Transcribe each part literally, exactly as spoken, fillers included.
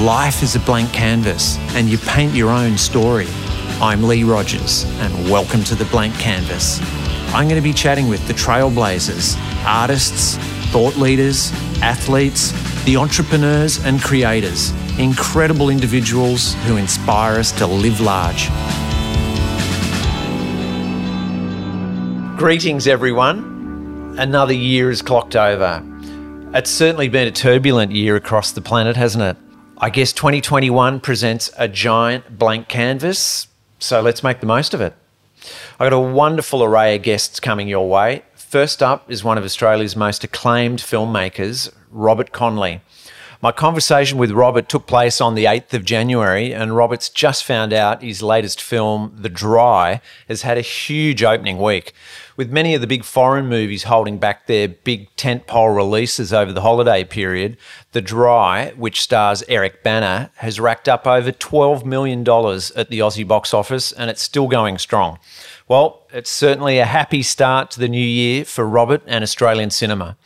Life is a blank canvas and you paint your own story. I'm Lee Rogers and welcome to The Blank Canvas. I'm going to be chatting with the trailblazers, artists, thought leaders, athletes, the entrepreneurs and creators, incredible individuals who inspire us to live large. Greetings everyone. Another year is clocked over. It's certainly been a turbulent year across the planet, hasn't it? I guess twenty twenty-one presents a giant blank canvas, so let's make the most of it. I've got a wonderful array of guests coming your way. First up is one of Australia's most acclaimed filmmakers, Robert Connolly. My conversation with Robert took place on the eighth of January, and Robert's just found out his latest film, The Dry, has had a huge opening week, with many of the big foreign movies holding back their big tentpole releases over the holiday period. The Dry, which stars Eric Bana, has racked up over twelve million dollars at the Aussie box office, and it's still going strong. Well, it's certainly a happy start to the new year for Robert and Australian cinema.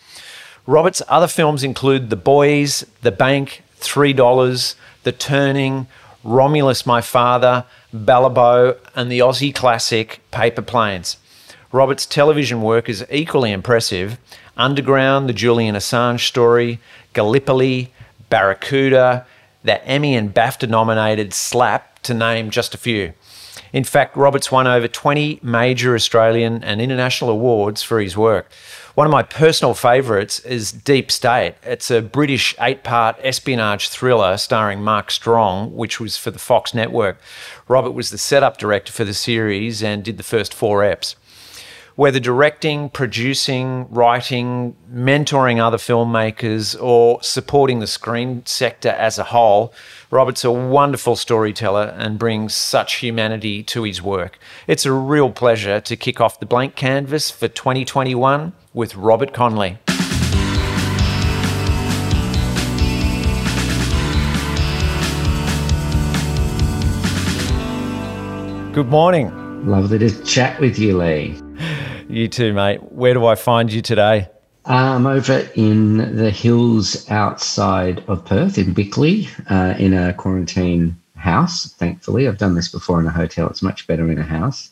Robert's other films include The Boys, The Bank, Three Dollars, The Turning, Romulus, My Father, Balibo, and the Aussie classic Paper Planes. Robert's television work is equally impressive. Underground: The Julian Assange Story, Gallipoli, Barracuda, the Emmy and BAFTA-nominated Slap, to name just a few. In fact, Robert's won over twenty major Australian and international awards for his work. One of my personal favourites is Deep State. It's a British eight-part espionage thriller starring Mark Strong, which was for the Fox Network. Robert was the setup director for the series and did the first four eps. Whether directing, producing, writing, mentoring other filmmakers, or supporting the screen sector as a whole, Robert's a wonderful storyteller and brings such humanity to his work. It's a real pleasure to kick off the blank canvas for twenty twenty-one with Robert Connolly. Good morning. Lovely to chat with you, Lee. You too, mate. Where do I find you today? I'm over in the hills outside of Perth in Bickley uh, in a quarantine house, thankfully. I've done this before in a hotel. It's much better in a house.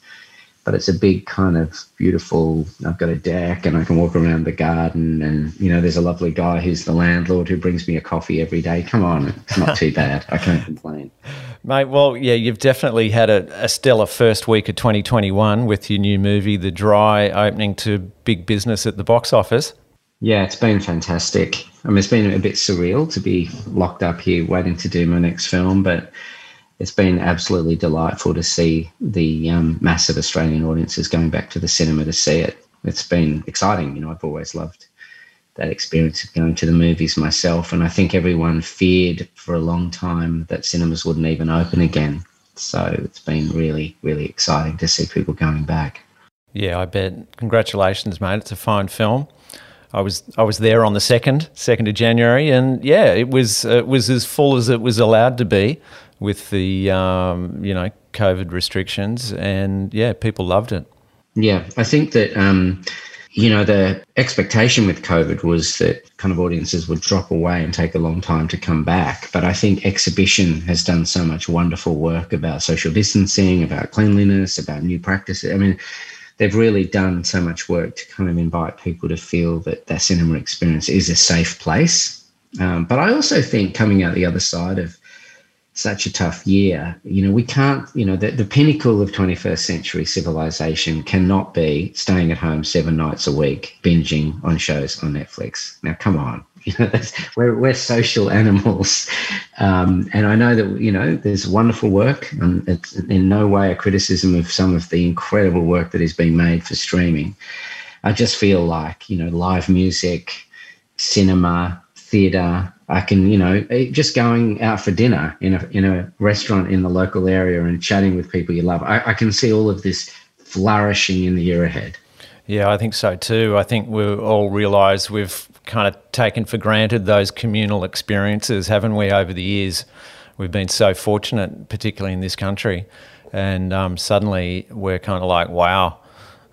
But it's a big kind of beautiful, I've got a deck and I can walk around the garden and, you know, there's a lovely guy who's the landlord who brings me a coffee every day. Come on, it's not too bad. I can't complain. Mate, well, yeah, you've definitely had a, a stellar first week of twenty twenty-one with your new movie, The Dry, opening to big business at the box office. Yeah, it's been fantastic. I mean, it's been a bit surreal to be locked up here waiting to do my next film, but it's been absolutely delightful to see the um, massive Australian audiences going back to the cinema to see it. It's been exciting. You know, I've always loved that experience of going to the movies myself. And I think everyone feared for a long time that cinemas wouldn't even open again. So it's been really, really exciting to see people going back. Yeah, I bet. Congratulations, mate. It's a fine film. I was I was there on the second, second of January, and yeah, it was it was as full as it was allowed to be with the um, you know, COVID restrictions, and yeah, people loved it. Yeah, I think that um, you know, the expectation with COVID was that kind of audiences would drop away and take a long time to come back, but I think exhibition has done so much wonderful work about social distancing, about cleanliness, about new practices. I mean, they've really done so much work to kind of invite people to feel that their cinema experience is a safe place. Um, but I also think coming out the other side of such a tough year, you know, we can't, you know, the, the pinnacle of twenty-first century civilization cannot be staying at home seven nights a week, binging on shows on Netflix. Now, come on, you know, that's, we're, we're social animals. Um, and I know that, you know, there's wonderful work, and it's in no way a criticism of some of the incredible work that is being made for streaming. I just feel like, you know, live music, cinema, theatre, I can, you know, just going out for dinner in a in a restaurant in the local area and chatting with people you love. I, I can see all of this flourishing in the year ahead. Yeah, I think so too. I think we all realise we've kind of taken for granted those communal experiences, haven't we, over the years? We've been so fortunate, particularly in this country. And um, suddenly we're kind of like, wow,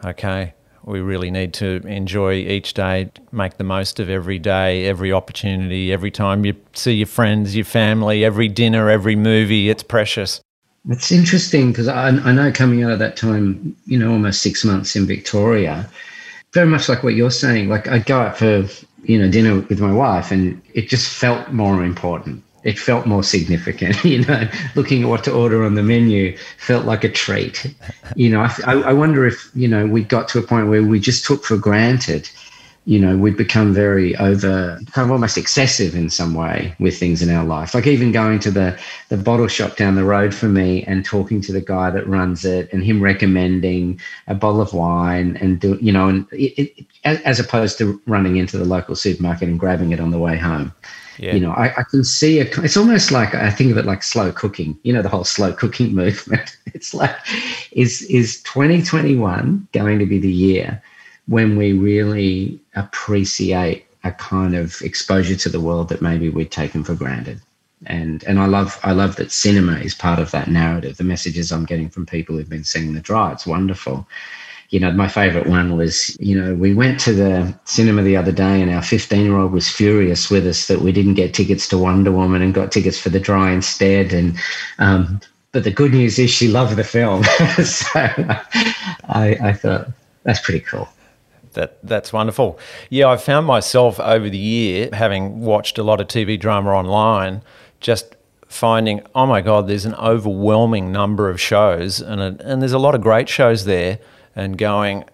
okay, We really need to enjoy each day, make the most of every day, every opportunity, every time you see your friends, your family, every dinner, every movie. It's precious. It's interesting because I, I know coming out of that time, you know, almost six months in Victoria, very much like what you're saying, like I'd go out for, you know, dinner with my wife and it just felt more important. It felt more significant, you know, looking at what to order on the menu felt like a treat. You know, I, I wonder if, you know, we got to a point where we just took for granted, you know, we'd become very over, kind of almost excessive in some way with things in our life. Like even going to the, the bottle shop down the road for me and talking to the guy that runs it and him recommending a bottle of wine and, do, you know, and it, it, as opposed to running into the local supermarket and grabbing it on the way home. Yeah. You know, I, I can see a, it's almost like I think of it like slow cooking, you know, the whole slow cooking movement. It's like, is is twenty twenty-one going to be the year when we really appreciate a kind of exposure to the world that maybe we'd taken for granted? And and I love I love that cinema is part of that narrative. The messages I'm getting from people who've been seeing The Dry, it's wonderful. You know, my favourite one was, you know, we went to the cinema the other day and our fifteen-year-old was furious with us that we didn't get tickets to Wonder Woman and got tickets for The Dry instead. And um, but the good news is she loved the film. So I, I thought, that's pretty cool. That That's wonderful. Yeah, I've found myself over the year, having watched a lot of T V drama online, just finding, oh, my God, there's an overwhelming number of shows and a, and there's a lot of great shows there. And going,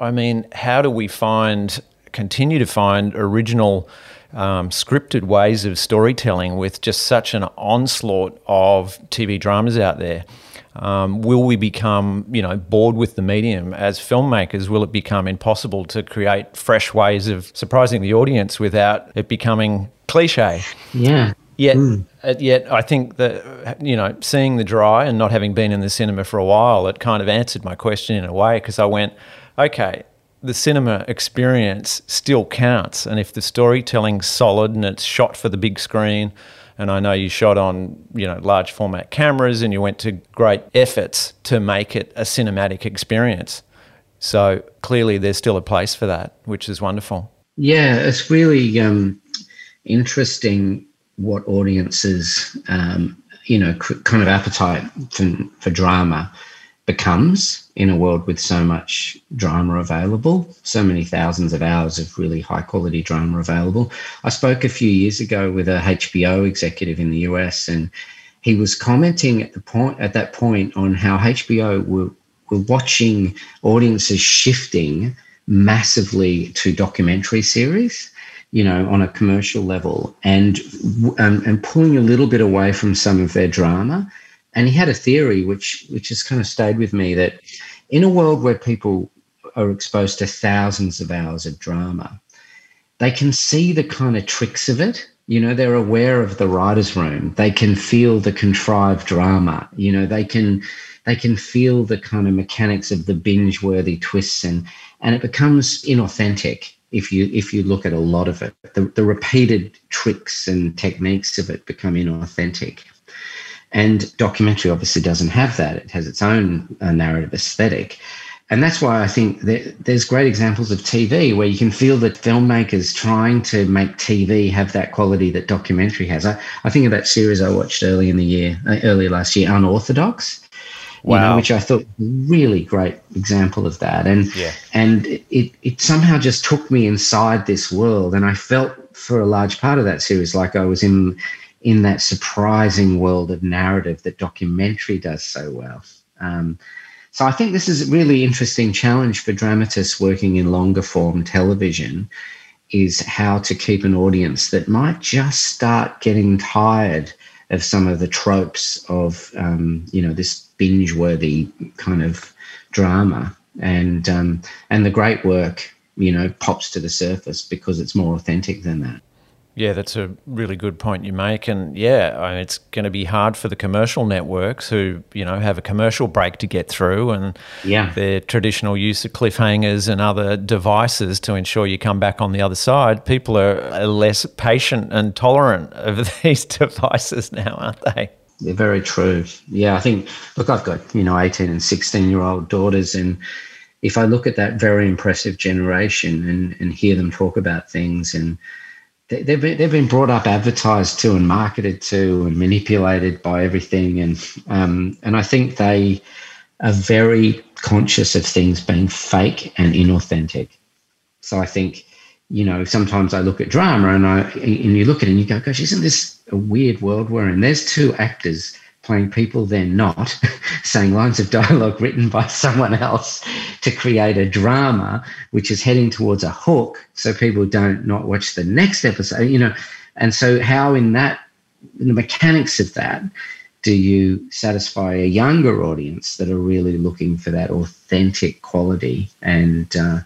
I mean, how do we find, continue to find original um, scripted ways of storytelling with just such an onslaught of T V dramas out there? Um, will we become, you know, bored with the medium as filmmakers? Will it become impossible to create fresh ways of surprising the audience without it becoming cliche? Yeah. Yet, mm. yet I think that, you know, seeing The Dry and not having been in the cinema for a while, it kind of answered my question in a way, because I went, okay, the cinema experience still counts, and if the storytelling's solid and it's shot for the big screen, and I know you shot on, you know, large format cameras and you went to great efforts to make it a cinematic experience. So clearly there's still a place for that, which is wonderful. Yeah, it's really um, interesting what audiences, um, you know, cr- kind of appetite for, for drama becomes in a world with so much drama available, so many thousands of hours of really high-quality drama available. I spoke a few years ago with a H B O executive in the U S, and he was commenting at the point at that point on how H B O were, were watching audiences shifting massively to documentary series, you know, on a commercial level, and um, and pulling a little bit away from some of their drama. And he had a theory which which has kind of stayed with me, that in a world where people are exposed to thousands of hours of drama, they can see the kind of tricks of it. You know, they're aware of the writer's room. They can feel the contrived drama. You know, they can they can feel the kind of mechanics of the binge-worthy twists, and and it becomes inauthentic. If you if you look at a lot of it, the, the repeated tricks and techniques of it become inauthentic. And documentary obviously doesn't have that. It has its own uh, narrative aesthetic. And that's why I think there, there's great examples of T V where you can feel that filmmakers trying to make T V have that quality that documentary has. I, I think of that series I watched early in the year, uh, early last year, Unorthodox. Wow. You know, which I thought really great example of that. And yeah. and it, it somehow just took me inside this world, and I felt for a large part of that series like I was in in that surprising world of narrative that documentary does so well. Um, so I think this is a really interesting challenge for dramatists working in longer form television, is how to keep an audience that might just start getting tired of some of the tropes of, um, you know, this binge-worthy kind of drama, and um, and the great work, you know, pops to the surface because it's more authentic than that. Yeah, that's a really good point you make. And yeah, I mean, it's going to be hard for the commercial networks who, you know, have a commercial break to get through, and yeah. their traditional use of cliffhangers and other devices to ensure you come back on the other side. People are less patient and tolerant of these devices now, aren't they? They're very true. Yeah, I think, look, I've got, you know, eighteen and sixteen-year-old daughters, and if I look at that very impressive generation and, and hear them talk about things, and they, they've been, they've been brought up, advertised to, and marketed to, and manipulated by everything, and um, and I think they are very conscious of things being fake and inauthentic. So I think, you know, sometimes I look at drama and I and you look at it and you go, gosh, isn't this a weird world we're in? There's two actors playing people they're not, saying lines of dialogue written by someone else to create a drama which is heading towards a hook so people don't not watch the next episode, you know. And so how in that, in the mechanics of that, do you satisfy a younger audience that are really looking for that authentic quality? And uh,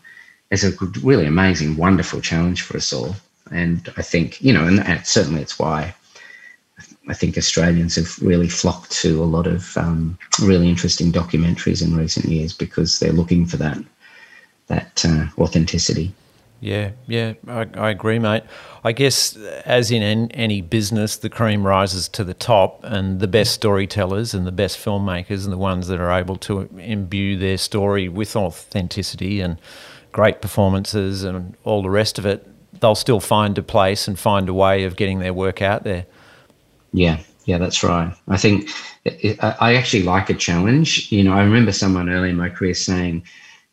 it's a really amazing, wonderful challenge for us all. And I think, you know, and, and certainly it's why I think Australians have really flocked to a lot of um, really interesting documentaries in recent years, because they're looking for that that uh, authenticity. Yeah, yeah, I, I agree, mate. I guess as in any business, the cream rises to the top, and the best storytellers and the best filmmakers and the ones that are able to imbue their story with authenticity and great performances and all the rest of it, they'll still find a place and find a way of getting their work out there. Yeah, yeah, that's right. I think it, I actually like a challenge. You know, I remember someone early in my career saying,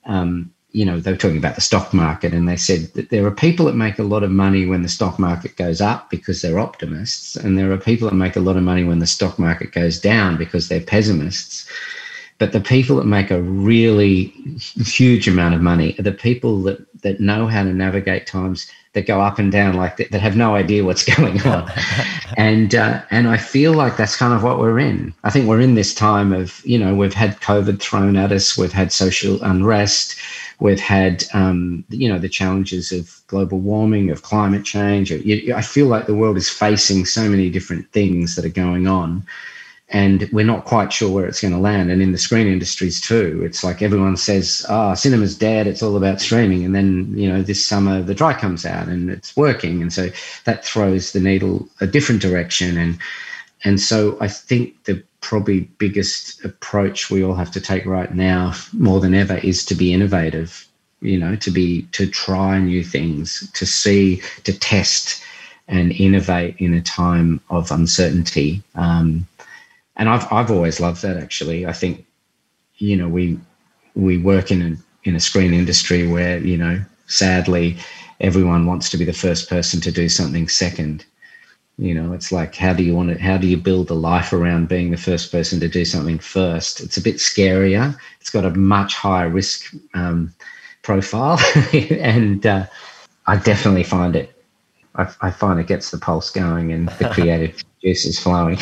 um, you know, they were talking about the stock market, and they said that there are people that make a lot of money when the stock market goes up because they're optimists, and there are people that make a lot of money when the stock market goes down because they're pessimists. But the people that make a really huge amount of money are the people that, that know how to navigate times that go up and down like that, that have no idea what's going on. and uh, and I feel like that's kind of what we're in. I think we're in this time of, you know, we've had COVID thrown at us, we've had social unrest, we've had, um, you know, the challenges of global warming, of climate change. I feel like the world is facing so many different things that are going on, and we're not quite sure where it's going to land. And in the screen industries too, it's like everyone says, oh, cinema's dead, it's all about streaming. And then, you know, this summer The Dry comes out and it's working. And so that throws the needle a different direction. And and so I think the probably biggest approach we all have to take right now more than ever is to be innovative, you know, to be to try new things, to see, to test and innovate in a time of uncertainty. Um, And I've I've always loved that, actually. I think, you know, we we work in a, in a screen industry where, you know, sadly, everyone wants to be the first person to do something second. You know, it's like, how do you want it? How do you build a life around being the first person to do something first? It's a bit scarier. It's got a much higher risk um, profile, and uh, I definitely find it. I, I find it gets the pulse going and the creative juice is flowing.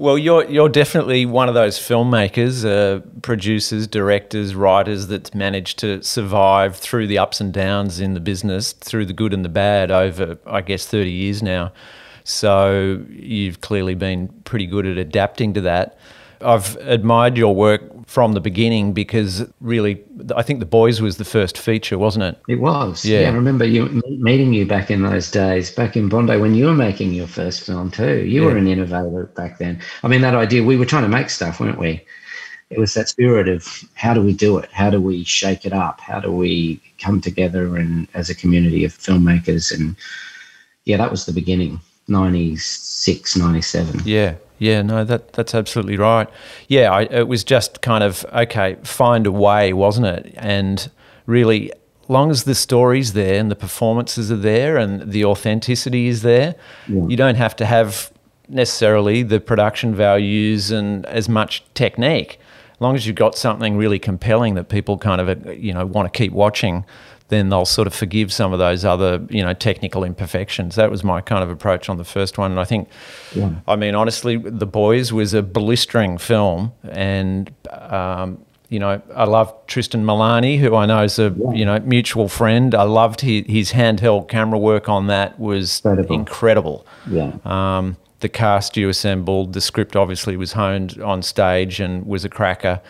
Well, you're you're definitely one of those filmmakers, uh, producers, directors, writers that's managed to survive through the ups and downs in the business, through the good and the bad over, I guess, thirty years now. So you've clearly been pretty good at adapting to that. I've admired your work from the beginning because really, I think The Boys was the first feature, wasn't it? It was. Yeah, yeah I remember you, meeting you back in those days, back in Bondi when you were making your first film too. You yeah. were an innovator back then. I mean, that idea, we were trying to make stuff, weren't we? It was that spirit of how do we do it? How do we shake it up? How do we come together and as a community of filmmakers? And yeah, that was the beginning, ninety-six, ninety-seven. Yeah. Yeah, no, that that's absolutely right. Yeah, I, it was just kind of, okay, find a way, wasn't it? And really, long as the story's there and the performances are there and the authenticity is there, yeah. you don't have to have necessarily the production values and as much technique. As long as you've got something really compelling that people kind of, you know, want to keep watching, then they'll sort of forgive some of those other, you know, technical imperfections. That was my kind of approach on the first one. And I think, yeah. I mean, honestly, The Boys was a blistering film. And, um, you know, I love Tristan Milani, who I know is a, yeah. you know, mutual friend. I loved his, his handheld camera work on that was incredible. incredible. Yeah. Um, the cast you assembled, the script obviously was honed on stage and was a cracker.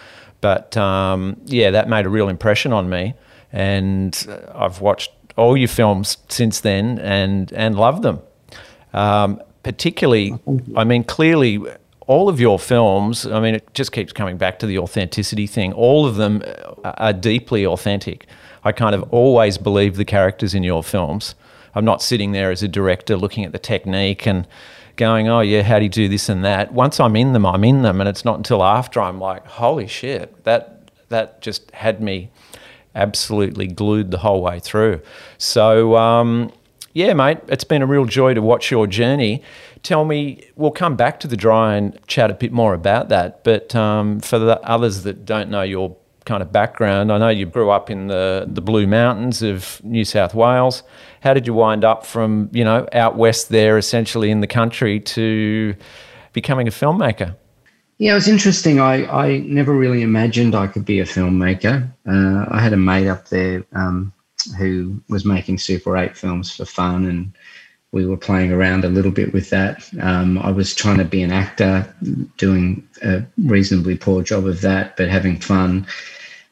But, um, yeah, that made a real impression on me. And I've watched all your films since then and, and loved them. Um, particularly, I mean, clearly all of your films, I mean, it just keeps coming back to the authenticity thing. All of them are deeply authentic. I kind of always believe the characters in your films. I'm not sitting there as a director looking at the technique and going, oh, yeah, how do you do this and that? Once I'm in them, I'm in them, and it's not until after I'm like, holy shit, that that just had me absolutely glued the whole way through. So, um, yeah, mate, it's been a real joy to watch your journey. Tell me, we'll come back to The Dry and chat a bit more about that, but um, for the others that don't know your kind of background, I know you grew up in the, the Blue Mountains of New South Wales. How did you wind up from, you know, out west there essentially in the country to becoming a filmmaker? Yeah, it was interesting. I, I never really imagined I could be a filmmaker. Uh, I had a mate up there um, who was making Super eight films for fun, and we were playing around a little bit with that. Um, I was trying to be an actor, doing a reasonably poor job of that, but having fun.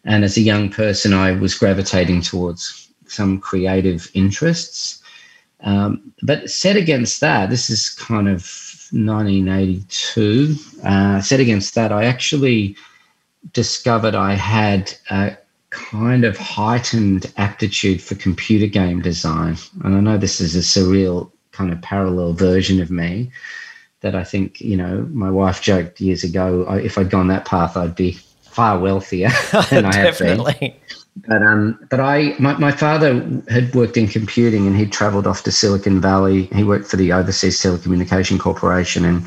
And as a young person, I was gravitating towards some creative interests. Um, but set against that, this is kind of nineteen eighty-two, uh, set against that, I actually discovered I had a kind of heightened aptitude for computer game design. And I know this is a surreal kind of parallel version of me that I think, you know, my wife joked years ago, I, if I'd gone that path, I'd be far wealthier than I have been. Definitely. But um, but I, my, my father had worked in computing, and he'd travelled off to Silicon Valley. He worked for the Overseas Telecommunication Corporation and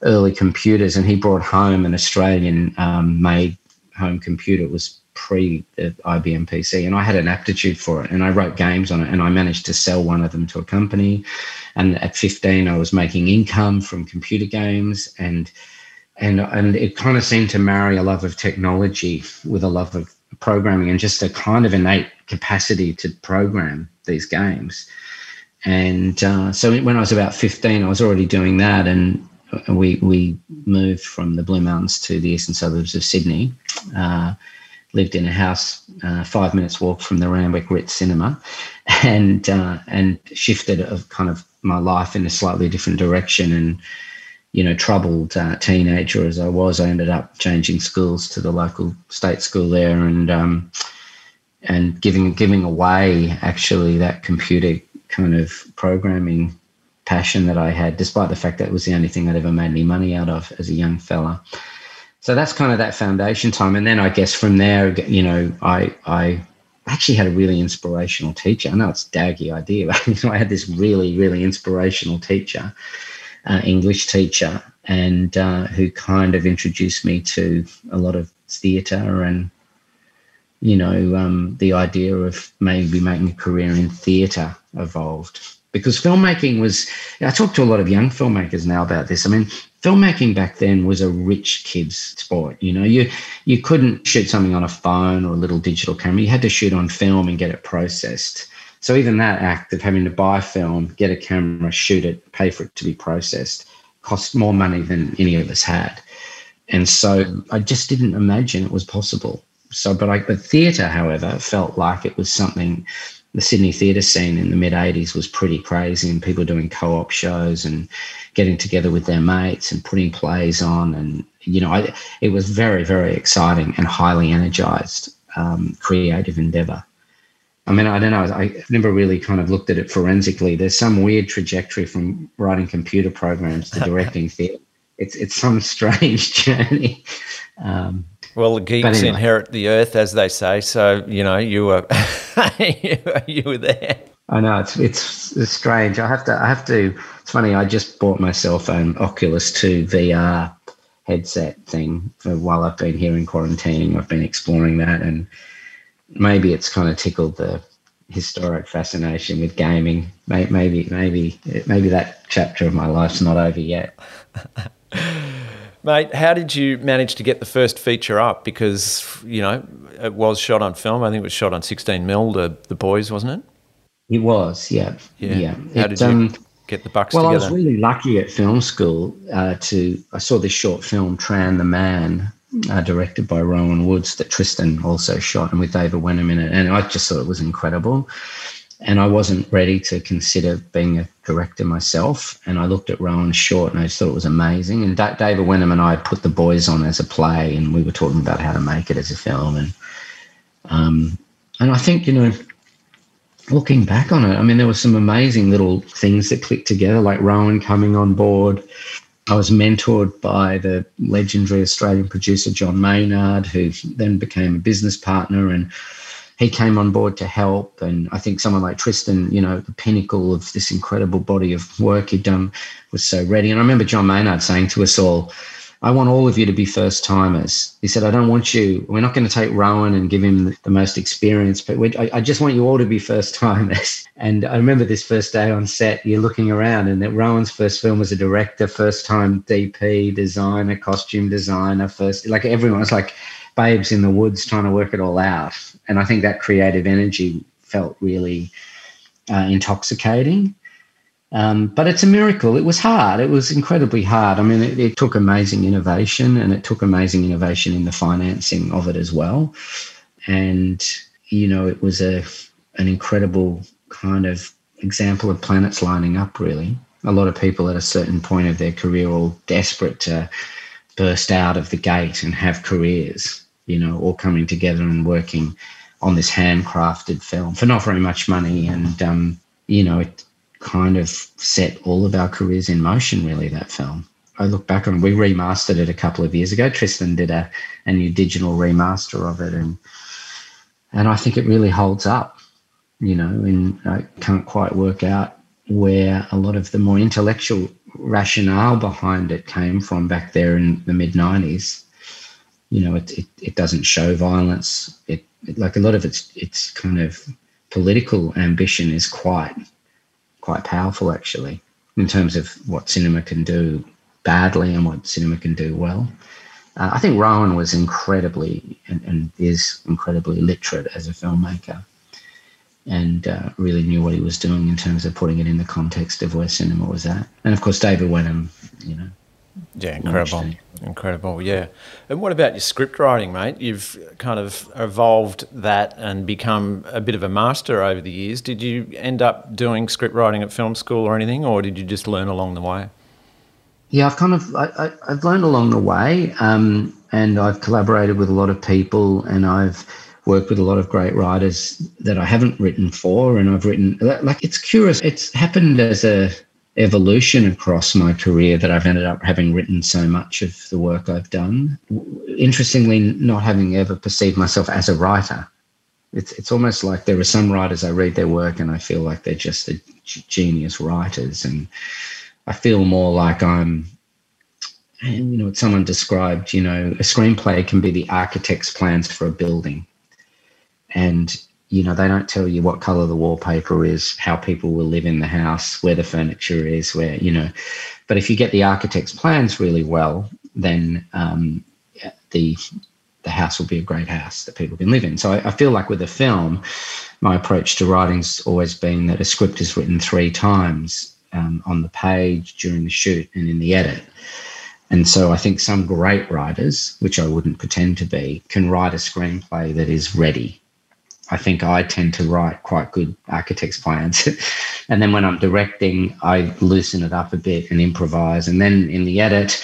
early computers, and he brought home an Australian-made um, home computer. It was pre the I B M P C, and I had an aptitude for it, and I wrote games on it, and I managed to sell one of them to a company. And at fifteen, I was making income from computer games, and and and it kind of seemed to marry a love of technology with a love of programming and just a kind of innate capacity to program these games. And uh, so when I was about fifteen, I was already doing that, and we we moved from the Blue Mountains to the eastern suburbs of Sydney, uh, lived in a house uh, five minutes walk from the Randwick Ritz Cinema, and, uh, and shifted of kind of my life in a slightly different direction. And, you know, troubled uh, teenager as I was, I ended up changing schools to the local state school there, and um, and giving giving away actually that computer kind of programming passion that I had, despite the fact that it was the only thing that ever made any money out of as a young fella. So that's kind of that foundation time, and then I guess from there, you know, I I actually had a really inspirational teacher. I know it's a daggy idea, but I had this really really inspirational teacher. Uh, English teacher, and uh, who kind of introduced me to a lot of theatre and, you know, um, the idea of maybe making a career in theatre evolved. Because filmmaking was, I talk to a lot of young filmmakers now about this. I mean, filmmaking back then was a rich kid's sport. You know, you you couldn't shoot something on a phone or a little digital camera. You had to shoot on film and get it processed. So even that act of having to buy film, get a camera, shoot it, pay for it to be processed, cost more money than any of us had. And so I just didn't imagine it was possible. So, but I, but theatre, however, felt like it was something. The Sydney theatre scene in the mid eighties was pretty crazy, and people doing co-op shows and getting together with their mates and putting plays on. And, you know, I, it was very, very exciting and highly energised, um, creative endeavour. I mean, I don't know, I never really kind of looked at it forensically. There's some weird trajectory from writing computer programs to directing theatre. It's it's some strange journey. Um, well, the geeks anyway. Inherit the earth, as they say, so, you know, you were you, you were there. I know, it's, it's it's strange. I have to, I have to, it's funny, I just bought myself an Oculus two V R headset thing for while I've been here in quarantine. I've been exploring that, and maybe it's kind of tickled the historic fascination with gaming. Maybe, maybe, maybe that chapter of my life's not over yet. Mate, how did you manage to get the first feature up? Because, you know, it was shot on film. I think it was shot on sixteen mil, the, the Boys, wasn't it? It was, yeah. Yeah. yeah. How it, did you um, get the bucks well, together? Well, I was really lucky at film school uh, to – I saw this short film, Tran the Man, Uh, directed by Rowan Woods, that Tristan also shot, and with David Wenham in it, and I just thought it was incredible. And I wasn't ready to consider being a director myself. And I looked at Rowan's short and I just thought it was amazing. And D- David Wenham and I put The Boys on as a play, and we were talking about how to make it as a film. And um, and I think, you know, looking back on it, I mean, there were some amazing little things that clicked together, like Rowan coming on board. I was mentored by the legendary Australian producer, John Maynard, who then became a business partner, and he came on board to help. And I think someone like Tristan, you know, the pinnacle of this incredible body of work he'd done, was so ready. And I remember John Maynard saying to us all, I want all of you to be first timers. He said, I don't want you, we're not going to take Rowan and give him the, the most experience, but we, I, I just want you all to be first timers. And I remember this first day on set, you're looking around, and that Rowan's first film was a director, first time D P, designer, costume designer, first, like everyone was like babes in the woods trying to work it all out. And I think that creative energy felt really uh, intoxicating. Um, but it's a miracle. It was hard. It was incredibly hard. I mean, it, it took amazing innovation, and it took amazing innovation in the financing of it as well. And, you know, it was a an incredible kind of example of planets lining up, really. A lot of people at a certain point of their career are all desperate to burst out of the gate and have careers, you know, all coming together and working on this handcrafted film for not very much money. And, um, you know, it kind of set all of our careers in motion, really, that film. I look back on, we remastered it a couple of years ago. Tristan did a, a new digital remaster of it, and and I think it really holds up, you know, and I can't quite work out where a lot of the more intellectual rationale behind it came from back there in the mid nineties. You know, it it, it doesn't show violence. It, it like a lot of its its kind of political ambition is quite quite powerful, actually, in terms of what cinema can do badly and what cinema can do well. Uh, I think Rowan was incredibly and, and is incredibly literate as a filmmaker, and uh, really knew what he was doing in terms of putting it in the context of where cinema was at. And of course, David Wenham, you know. Yeah, incredible. Incredible, yeah. And what about your script writing, mate? You've kind of evolved that and become a bit of a master over the years. Did you end up doing script writing at film school or anything, or did you just learn along the way? Yeah, I've kind of I, I, I've learned along the way, um, and I've collaborated with a lot of people, and I've worked with a lot of great writers that I haven't written for, and I've written, like, it's curious. It's happened as a evolution across my career that I've ended up having written so much of the work I've done. Interestingly, not having ever perceived myself as a writer. It's it's almost like there are some writers, I read their work and I feel like they're just the g- genius writers. And I feel more like I'm, and you know, someone described, you know, a screenplay can be the architect's plans for a building. And you know, they don't tell you what colour the wallpaper is, how people will live in the house, where the furniture is, where, you know. But if you get the architect's plans really well, then um, the the house will be a great house that people can live in. So I, I feel like with a film, my approach to writing's always been that a script is written three times um, on the page, during the shoot, and in the edit. And so I think some great writers, which I wouldn't pretend to be, can write a screenplay that is ready. I think I tend to write quite good architect's plans. And then when I'm directing, I loosen it up a bit and improvise. And then in the edit,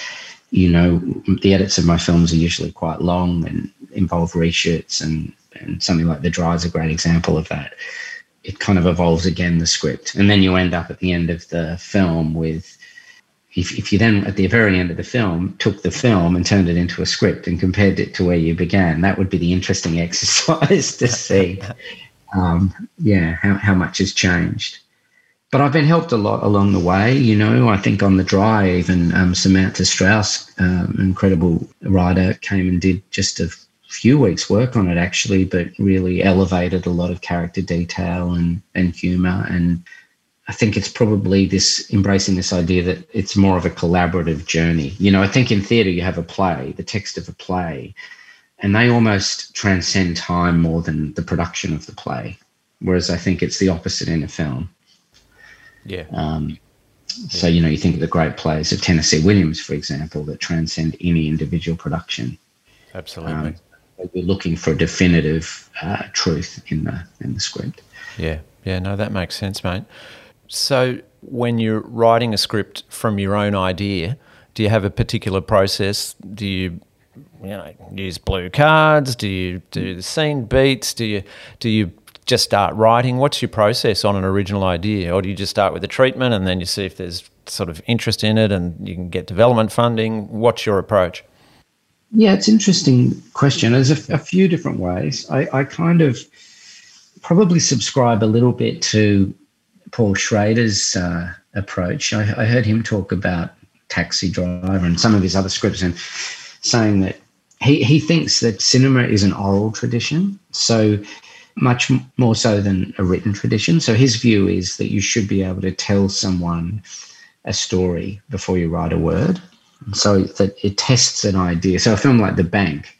you know, the edits of my films are usually quite long and involve reshoots, and, and something like The Dry is a great example of that. It kind of evolves again, the script. And then you end up at the end of the film with, if, if you then at the very end of the film took the film and turned it into a script and compared it to where you began, that would be the interesting exercise to see, um, yeah, how, how much has changed. But I've been helped a lot along the way, you know. I think on The Dry, even um, Samantha Strauss, um, incredible writer, came and did just a few weeks' work on it, actually, but really elevated a lot of character detail and, and humour. And I think it's probably this embracing this idea that it's more of a collaborative journey. You know, I think in theatre you have a play, the text of a play, and they almost transcend time more than the production of the play, whereas I think it's the opposite in a film. Yeah. Um, yeah. So, you know, you think of the great plays of Tennessee Williams, for example, that transcend any individual production. Absolutely. Um, we're looking for a definitive uh, truth in the in the script. Yeah. Yeah, no, that makes sense, mate. So when you're writing a script from your own idea, do you have a particular process? Do you, you know, use blue cards? Do you do the scene beats? Do you do you just start writing? What's your process on an original idea? Or do you just start with a treatment and then you see if there's sort of interest in it and you can get development funding? What's your approach? Yeah, it's an interesting question. There's a, a few different ways. I, I kind of probably subscribe a little bit to Paul Schrader's uh, approach. I, I heard him talk about Taxi Driver and some of his other scripts and saying that he, he thinks that cinema is an oral tradition, so much more so than a written tradition. So his view is that you should be able to tell someone a story before you write a word. So that it tests an idea. So a film like The Bank,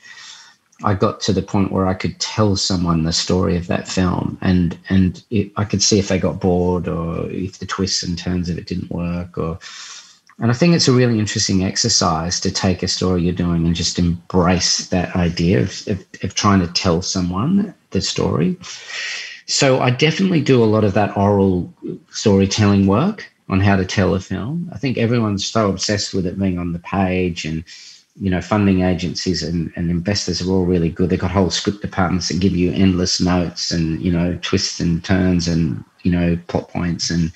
I got to the point where I could tell someone the story of that film, and and it, I could see if they got bored or if the twists and turns of it didn't work. Or, and I think it's a really interesting exercise to take a story you're doing and just embrace that idea of, of, of trying to tell someone the story. So I definitely do a lot of that oral storytelling work on how to tell a film. I think everyone's so obsessed with it being on the page, and, you know, funding agencies and, and investors are all really good. They've got whole script departments that give you endless notes and, you know, twists and turns and, you know, plot points. And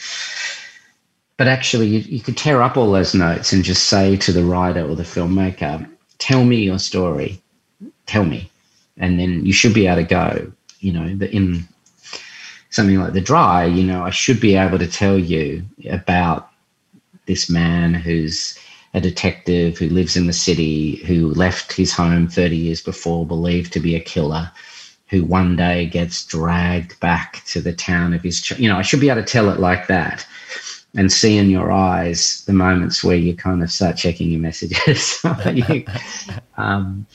but actually you, you could tear up all those notes and just say to the writer or the filmmaker, tell me your story, tell me. And then you should be able to go, you know, the in something like The Dry, you know, I should be able to tell you about this man who's a detective who lives in the city, who left his home thirty years before, believed to be a killer, who one day gets dragged back to the town of his, ch- you know, I should be able to tell it like that and see in your eyes the moments where you kind of start checking your messages. you, um,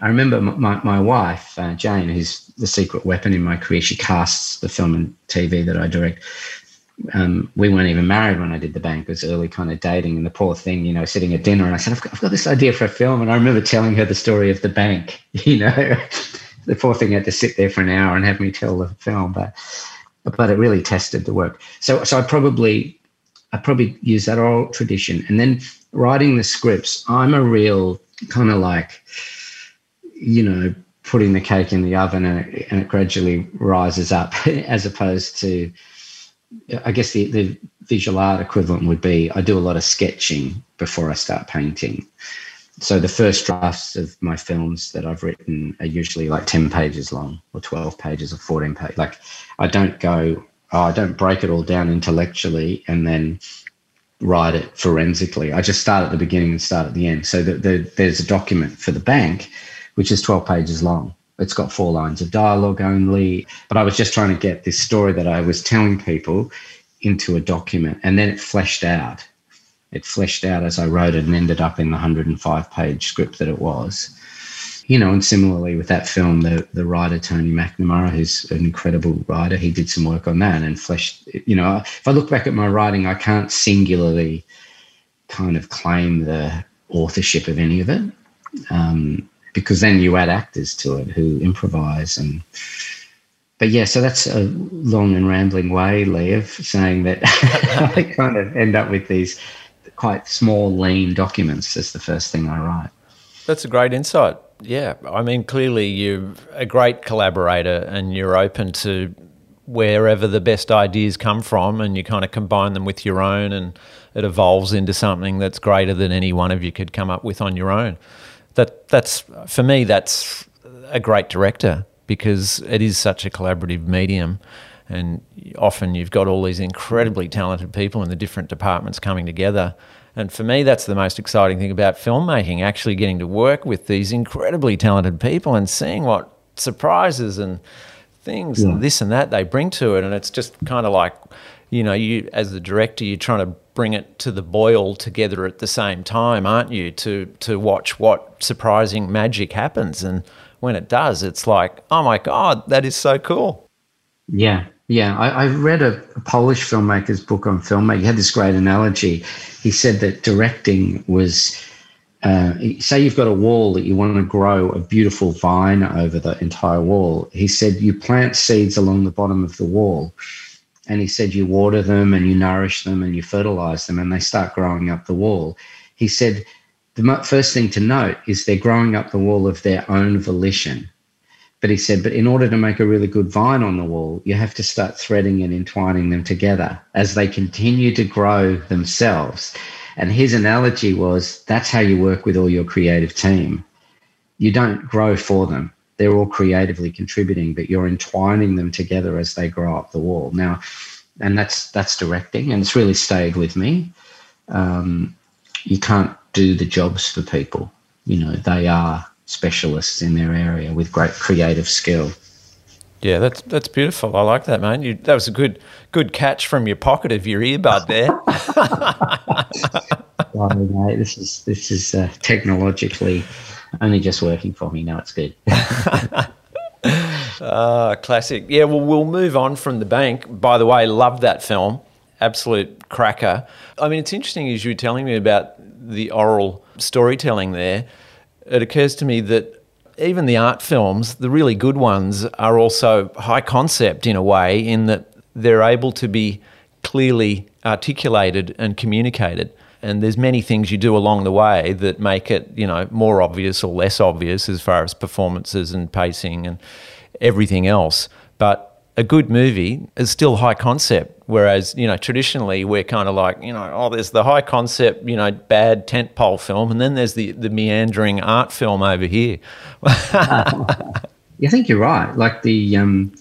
I remember my, my wife, uh, Jane, who's the secret weapon in my career, she casts the film and T V that I direct. Um, we weren't even married when I did The Bank. It was early kind of dating, and the poor thing, you know, sitting at dinner, and I said, I've got, I've got this idea for a film. And I remember telling her the story of The Bank, you know, the poor thing had to sit there for an hour and have me tell the film, but, but it really tested the work. So, so I probably, I probably use that oral tradition. And then writing the scripts, I'm a real kind of like, you know, putting the cake in the oven and it, and it gradually rises up as opposed to, I guess the, the visual art equivalent would be I do a lot of sketching before I start painting. So the first drafts of my films that I've written are usually like ten pages long or twelve pages or fourteen pages. Like I don't go, oh, I don't break it all down intellectually and then write it forensically. I just start at the beginning and start at the end. So the, the, there's a document for The Bank, which is twelve pages long. It's got four lines of dialogue only. But I was just trying to get this story that I was telling people into a document. And then it fleshed out. It fleshed out as I wrote it and ended up in the one hundred five page script that it was. You know, and similarly with that film, the, the writer, Tony McNamara, who's an incredible writer, he did some work on that and fleshed, you know, if I look back at my writing, I can't singularly kind of claim the authorship of any of it. Um, Because then you add actors to it who improvise. and But, yeah, so that's a long and rambling way, Lee, of saying that I kind of end up with these quite small, lean documents as the first thing I write. That's a great insight, yeah. I mean, clearly you're a great collaborator and you're open to wherever the best ideas come from and you kind of combine them with your own and it evolves into something that's greater than any one of you could come up with on your own. That that's for me, that's a great director because it is such a collaborative medium, and often you've got all these incredibly talented people in the different departments coming together. And for me, that's the most exciting thing about filmmaking, actually getting to work with these incredibly talented people and seeing what surprises and things yeah. and this and that they bring to it. And it's just kind of like, you know, you as the director, you're trying to bring it to the boil together at the same time, aren't you, to to watch what surprising magic happens. And when it does, it's like, oh, my God, that is so cool. Yeah, yeah. I, I read a, a Polish filmmaker's book on filmmaking. He had this great analogy. He said that directing was, uh, say you've got a wall that you want to grow a beautiful vine over the entire wall. He said you plant seeds along the bottom of the wall. and he said you water them and you nourish them and you fertilize them and they start growing up the wall. He said the first thing to note is they're growing up the wall of their own volition. But he said, but in order to make a really good vine on the wall, you have to start threading and entwining them together as they continue to grow themselves. And his analogy was, that's how you work with all your creative team. You don't grow for them. They're all creatively contributing, but you're entwining them together as they grow up the wall. Now, and that's that's directing, and it's really stayed with me. Um, you can't do the jobs for people. You know, they are specialists in their area with great creative skill. Yeah, that's that's beautiful. I like that, man. You, that was a good good catch from your pocket of your earbud there. Sorry, mate. This is this is uh, technologically only just working for me. No, it's good. uh, classic. Yeah. Well, we'll move on from The Bank. By the way, love that film. Absolute cracker. I mean, it's interesting as you were telling me about the oral storytelling there. It occurs to me that even the art films, the really good ones, are also high concept in a way, in that they're able to be clearly articulated and communicated. And there's many things you do along the way that make it, you know, more obvious or less obvious as far as performances and pacing and everything else. But a good movie is still high concept, whereas, you know, traditionally we're kind of like, you know, oh, there's the high concept, you know, bad tentpole film, and then there's the, the meandering art film over here. I think you're right. Like the um,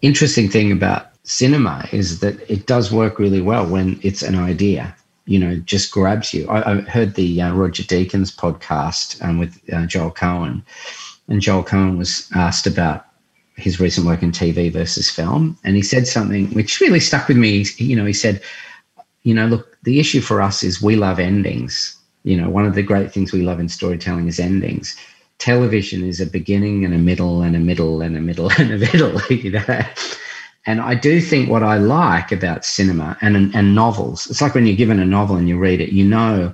interesting thing about cinema is that it does work really well when it's an idea, you know, just grabs you. I, I heard the uh, Roger Deakins podcast um, with uh, Joel Cohen, and Joel Cohen was asked about his recent work in T V versus film. And he said something which really stuck with me. You know, he said, you know, look, the issue for us is we love endings. You know, one of the great things we love in storytelling is endings. Television is a beginning and a middle and a middle and a middle and a middle, you know. And I do think what I like about cinema and, and, and novels, it's like when you're given a novel and you read it, you know,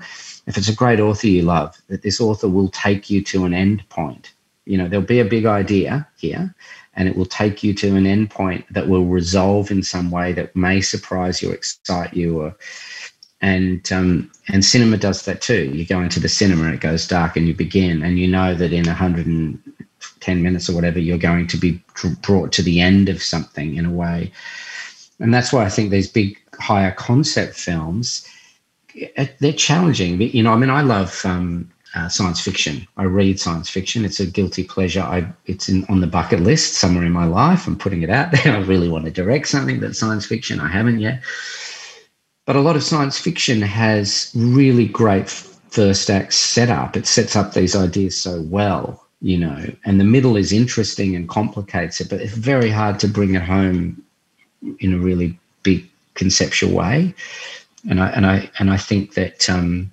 if it's a great author you love, that this author will take you to an end point. You know, there'll be a big idea here, and it will take you to an end point that will resolve in some way that may surprise you, excite you. Or, and um, and cinema does that too. You go into the cinema and it goes dark and you begin, and you know that in one hundred ten minutes or whatever, you're going to be brought to the end of something in a way. And that's why I think these big higher concept films, they're challenging. You know, I mean, I love... Um, Uh, science fiction. I read science fiction. It's a guilty pleasure. I, it's in, on the bucket list somewhere in my life. I'm putting it out there. I really want to direct something that's science fiction. I haven't yet. But a lot of science fiction has really great first act setup. It sets up these ideas so well, you know, and the middle is interesting and complicates it, but it's very hard to bring it home in a really big conceptual way. And I, and I, and I think that, um,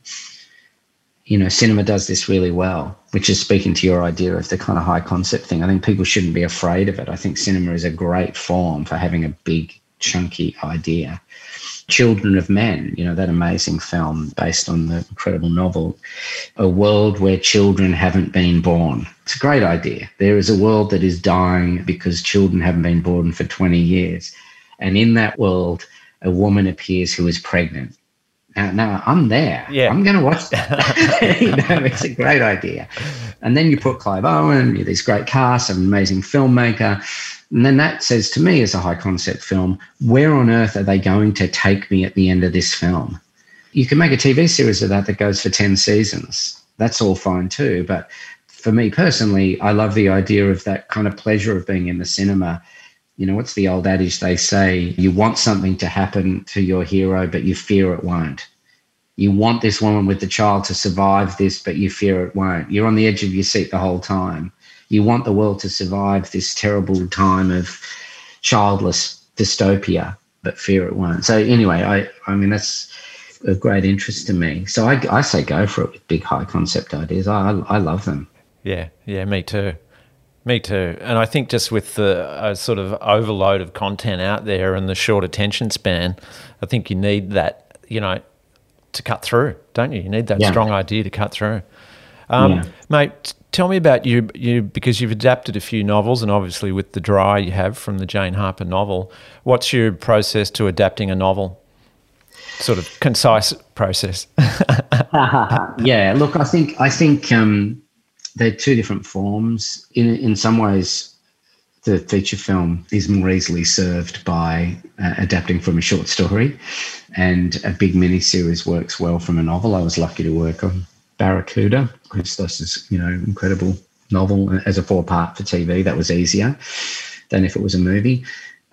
you know, cinema does this really well, which is speaking to your idea of the kind of high concept thing. I think people shouldn't be afraid of it. I think cinema is a great form for having a big, chunky idea. Children of Men, you know, that amazing film based on the incredible novel, a world where children haven't been born. It's a great idea. There is a world that is dying because children haven't been born for twenty years. And in that world, a woman appears who is pregnant. Now, now I'm there. Yeah. I'm going to watch that. You know, it's a great idea. And then you put Clive Owen, you're this great cast, an amazing filmmaker. And then that says to me, as a high concept film, where on earth are they going to take me at the end of this film? You can make a T V series of that that goes for ten seasons. That's all fine too. But for me personally, I love the idea of that kind of pleasure of being in the cinema. You know, what's the old adage they say? You want something to happen to your hero, but you fear it won't. You want this woman with the child to survive this, but you fear it won't. You're on the edge of your seat the whole time. You want the world to survive this terrible time of childless dystopia, but fear it won't. So anyway, I, I mean, that's of great interest to me. So I, I say go for it with big, high concept ideas. I, I, I love them. Yeah, yeah, me too. Me too. And I think just with the uh, sort of overload of content out there and the short attention span, I think you need that, you know, to cut through, don't you? You need that yeah. strong idea to cut through. Um, yeah. Mate, Tell me about you, you, because you've adapted a few novels, and obviously with The Dry you have from the Jane Harper novel. What's your process to adapting a novel? Sort of concise process. Yeah, look, I think I think um, they're two different forms. In in some ways, the feature film is more easily served by uh, adapting from a short story, and a big miniseries works well from a novel. I was lucky to work on Barracuda, which is, you know, incredible novel as a four-part for T V. That was easier than if it was a movie.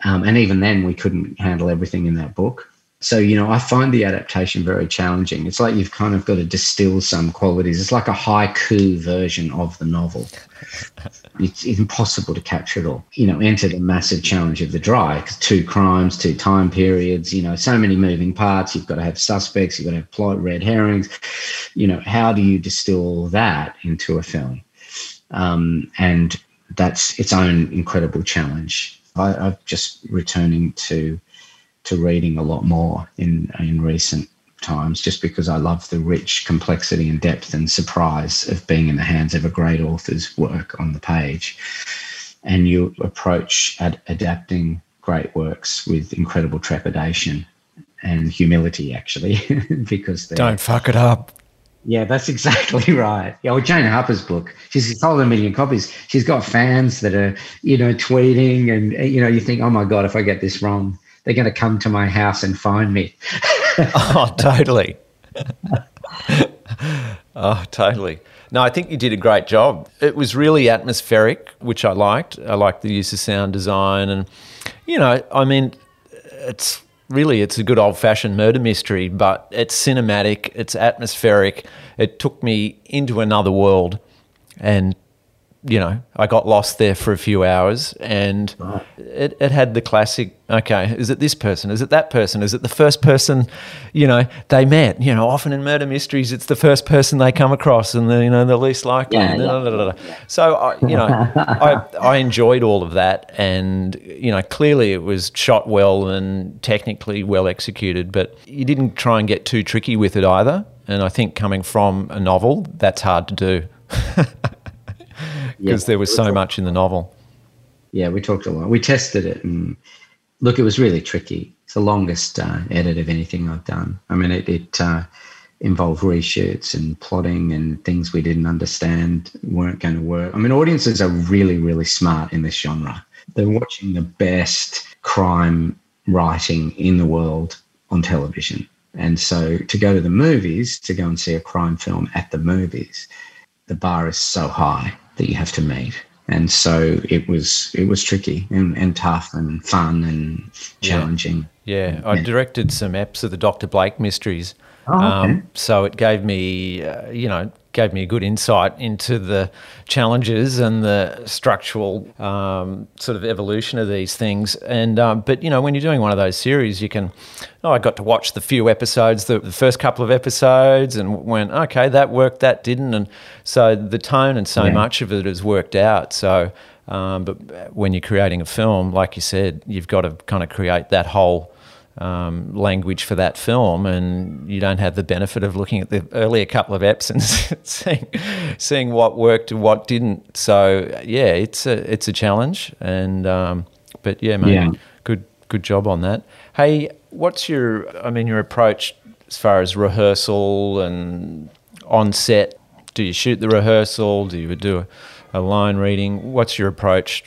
Um, and even then, we couldn't handle everything in that book. So, you know, I find the adaptation very challenging. It's like you've kind of got to distill some qualities. It's like a haiku version of the novel. It's impossible to capture it all. You know, enter the massive challenge of The Dry, because two crimes, two time periods, you know, so many moving parts. You've got to have suspects, you've got to have plot, red herrings. You know, how do you distill that into a film? Um, and that's its own incredible challenge. I, I'm just returning to... to reading a lot more in in recent times, just because I love the rich complexity and depth and surprise of being in the hands of a great author's work on the page. And you approach ad- adapting great works with incredible trepidation and humility, actually, because they don't fuck it up. Yeah, that's exactly right. Yeah, well, Jane Harper's book, she's sold a million copies. She's got fans that are, you know, tweeting, and, you know, you think, oh my God, if I get this wrong, they're going to come to my house and find me. Oh, totally. Oh, totally. No, I think you did a great job. It was really atmospheric, which I liked. I liked the use of sound design. And, you know, I mean, it's really, it's a good old-fashioned murder mystery, but it's cinematic, it's atmospheric. It took me into another world, and you know, I got lost there for a few hours, and right. it, it had the classic, okay, is it this person? Is it that person? Is it the first person, you know, they met? You know, often in murder mysteries, it's the first person they come across and, the, you know, the least likely. Yeah, yeah. Blah, blah, blah. So, I, you know, I, I enjoyed all of that, and, you know, clearly it was shot well and technically well executed, but you didn't try and get too tricky with it either, and I think coming from a novel, that's hard to do. Because yeah, there was so talk- much in the novel. Yeah, we talked a lot. We tested it, and look, it was really tricky. It's the longest uh, edit of anything I've done. I mean, it, it uh, involved reshoots and plotting and things we didn't understand weren't going to work. I mean, audiences are really, really smart in this genre. They're watching the best crime writing in the world on television. And so to go to the movies, to go and see a crime film at the movies, the bar is so high that you have to meet. And so it was it was tricky and, and tough and fun and challenging. Yeah, yeah. I directed some eps of the Doctor Blake Mysteries. Oh, okay. um, so it gave me, uh, you know, gave me a good insight into the challenges and the structural um, sort of evolution of these things. And um, but, you know, when you're doing one of those series, you can, oh, I got to watch the few episodes, the, the first couple of episodes, and went, okay, that worked, that didn't. And so the tone and so yeah. much of it has worked out. So, um, but when you're creating a film, like you said, you've got to kind of create that whole Um, language for that film, and you don't have the benefit of looking at the earlier couple of eps and seeing seeing what worked and what didn't. So yeah, it's a it's a challenge, and um, but yeah, mate, yeah. good good job on that. Hey, what's your I mean your approach as far as rehearsal and on set? Do you shoot the rehearsal? Do you do a, a line reading? What's your approach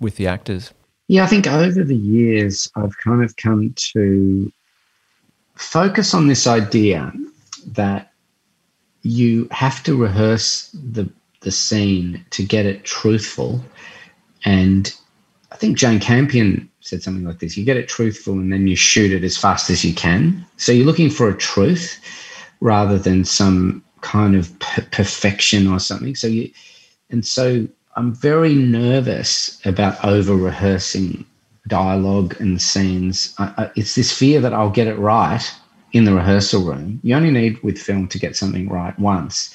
with the actors? Yeah, I think over the years I've kind of come to focus on this idea that you have to rehearse the the scene to get it truthful. And I think Jane Campion said something like this: you get it truthful and then you shoot it as fast as you can. So you're looking for a truth rather than some kind of per- perfection or something. So you, and so I'm very nervous about over-rehearsing dialogue and scenes. I, I, it's this fear that I'll get it right in the rehearsal room. You only need with film to get something right once,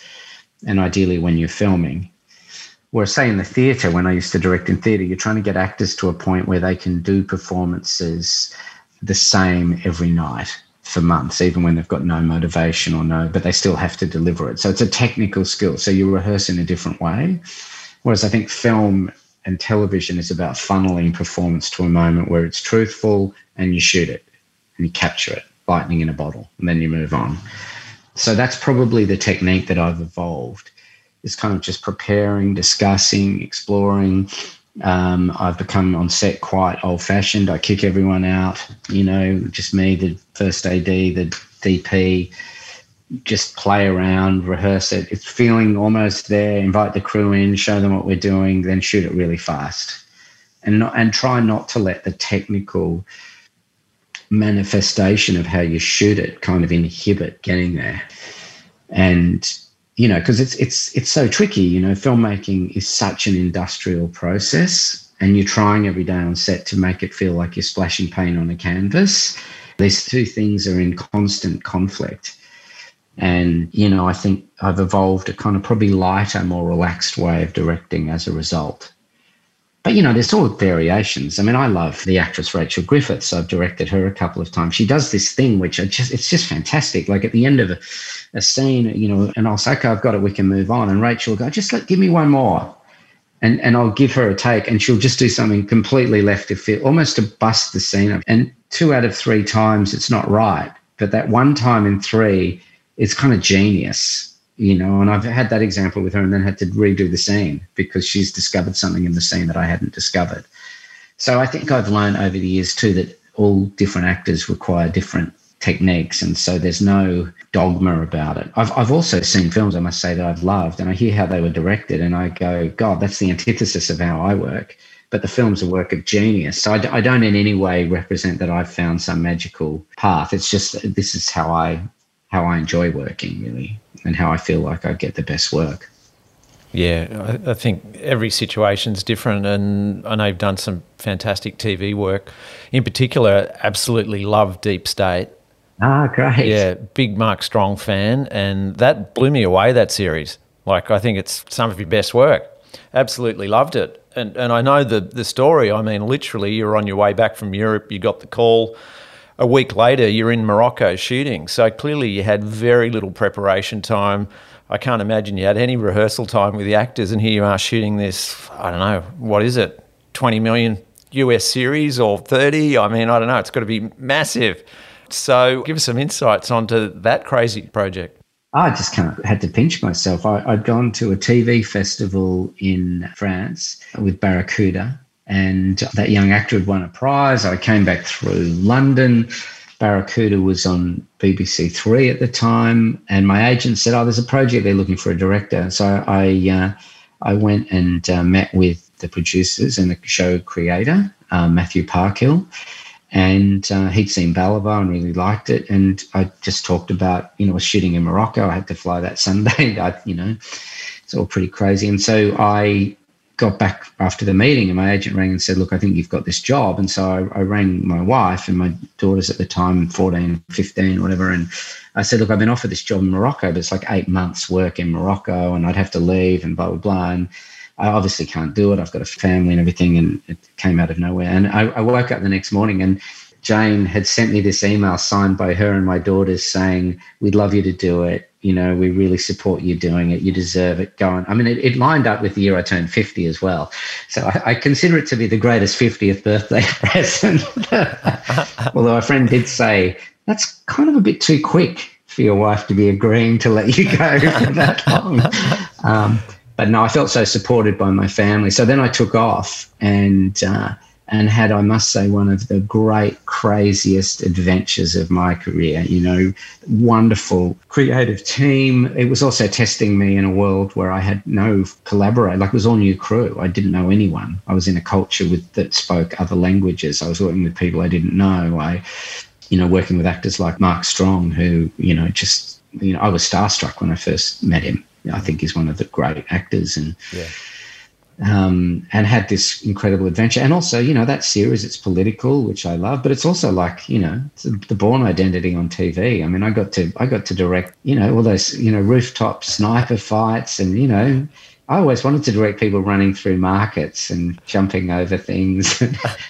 and ideally when you're filming. Whereas, say, in the theatre, when I used to direct in theatre, you're trying to get actors to a point where they can do performances the same every night for months, even when they've got no motivation or no, but they still have to deliver it. So it's a technical skill. So you rehearse in a different way. Whereas I think film and television is about funneling performance to a moment where it's truthful and you shoot it and you capture it, lightning in a bottle, and then you move on. So that's probably the technique that I've evolved. It's kind of just preparing, discussing, exploring. Um, I've become on set quite old-fashioned. I kick everyone out, you know, just me, the first A D, the D P, just play around, rehearse it. It's feeling almost there, invite the crew in, show them what we're doing, then shoot it really fast. And not, and try not to let the technical manifestation of how you shoot it kind of inhibit getting there. And you know, because it's it's it's so tricky. You know, filmmaking is such an industrial process, and you're trying every day on set to make it feel like you're splashing paint on a canvas. These two things are in constant conflict. And you know, I think I've evolved a kind of probably lighter, more relaxed way of directing as a result. But you know, there's all variations. I mean, I love the actress Rachel Griffiths. So I've directed her a couple of times. She does this thing which I just, it's just fantastic. Like at the end of a, a scene, you know, and I'll say, okay, I've got it, we can move on. And Rachel will go, just let, give me one more. And and I'll give her a take and she'll just do something completely left of field, almost to bust the scene up. And two out of three times it's not right. But that one time in three, it's kind of genius. You know, and I've had that example with her and then had to redo the scene because she's discovered something in the scene that I hadn't discovered. So I think I've learned over the years too that all different actors require different techniques, and so there's no dogma about it. I've I've also seen films, I must say, that I've loved, and I hear how they were directed and I go, God, that's the antithesis of how I work. But the film's a work of genius. So I, d- I don't in any way represent that I've found some magical path. It's just this is how I how I enjoy working, really, and how I feel like I get the best work. Yeah, I think every situation's different, and I know you've done some fantastic T V work. In particular, absolutely love Deep State. Ah, great. Yeah, big Mark Strong fan, and that blew me away, that series. Like, I think it's some of your best work. Absolutely loved it. And and I know the, the story. I mean, literally, you're on your way back from Europe, you got the call. A week later, you're in Morocco shooting. So clearly you had very little preparation time. I can't imagine you had any rehearsal time with the actors, and here you are shooting this, I don't know, what is it, twenty million U S series or thirty? I mean, I don't know. It's got to be massive. So give us some insights onto that crazy project. I just kind of had to pinch myself. I, I'd gone to a T V festival in France with Barracuda, and that young actor had won a prize. I came back through London. Barracuda was on B B C Three at the time. And my agent said, oh, there's a project, they're looking for a director. So I uh, I went and uh, met with the producers and the show creator, uh, Matthew Parkhill. And uh, he'd seen Balibo and really liked it. And I just talked about, you know, I was shooting in Morocco. I had to fly that Sunday. I, you know, it's all pretty crazy. And so I got back after the meeting and my agent rang and said, look, I think you've got this job. And so I, I rang my wife and my daughters at the time, fourteen, fifteen, whatever. And I said, look, I've been offered this job in Morocco, but it's like eight months work in Morocco and I'd have to leave and blah, blah, blah. And I obviously can't do it. I've got a family and everything. And it came out of nowhere. And I, I woke up the next morning and Jane had sent me this email signed by her and my daughters saying, we'd love you to do it. You know, we really support you doing it. You deserve it. Go on. I mean, it, it lined up with the year I turned fifty as well. So I, I consider it to be the greatest fiftieth birthday present. Although a friend did say, that's kind of a bit too quick for your wife to be agreeing to let you go for that long. Um, but no, I felt so supported by my family. So then I took off and uh, and had, I must say, one of the great, craziest adventures of my career. You know, wonderful creative team. It was also testing me in a world where I had no collaborator. Like, it was all new crew. I didn't know anyone. I was in a culture with that spoke other languages. I was working with people I didn't know. I, you know, working with actors like Mark Strong, who, you know, just, you know, I was starstruck when I first met him. I think he's one of the great actors. And yeah. um, and had this incredible adventure. And also, you know, that series, it's political, which I love, but it's also like, you know, it's the Bourne Identity on T V. I mean, I got to I got to direct, you know, all those, you know, rooftop sniper fights, and, you know, I always wanted to direct people running through markets and jumping over things.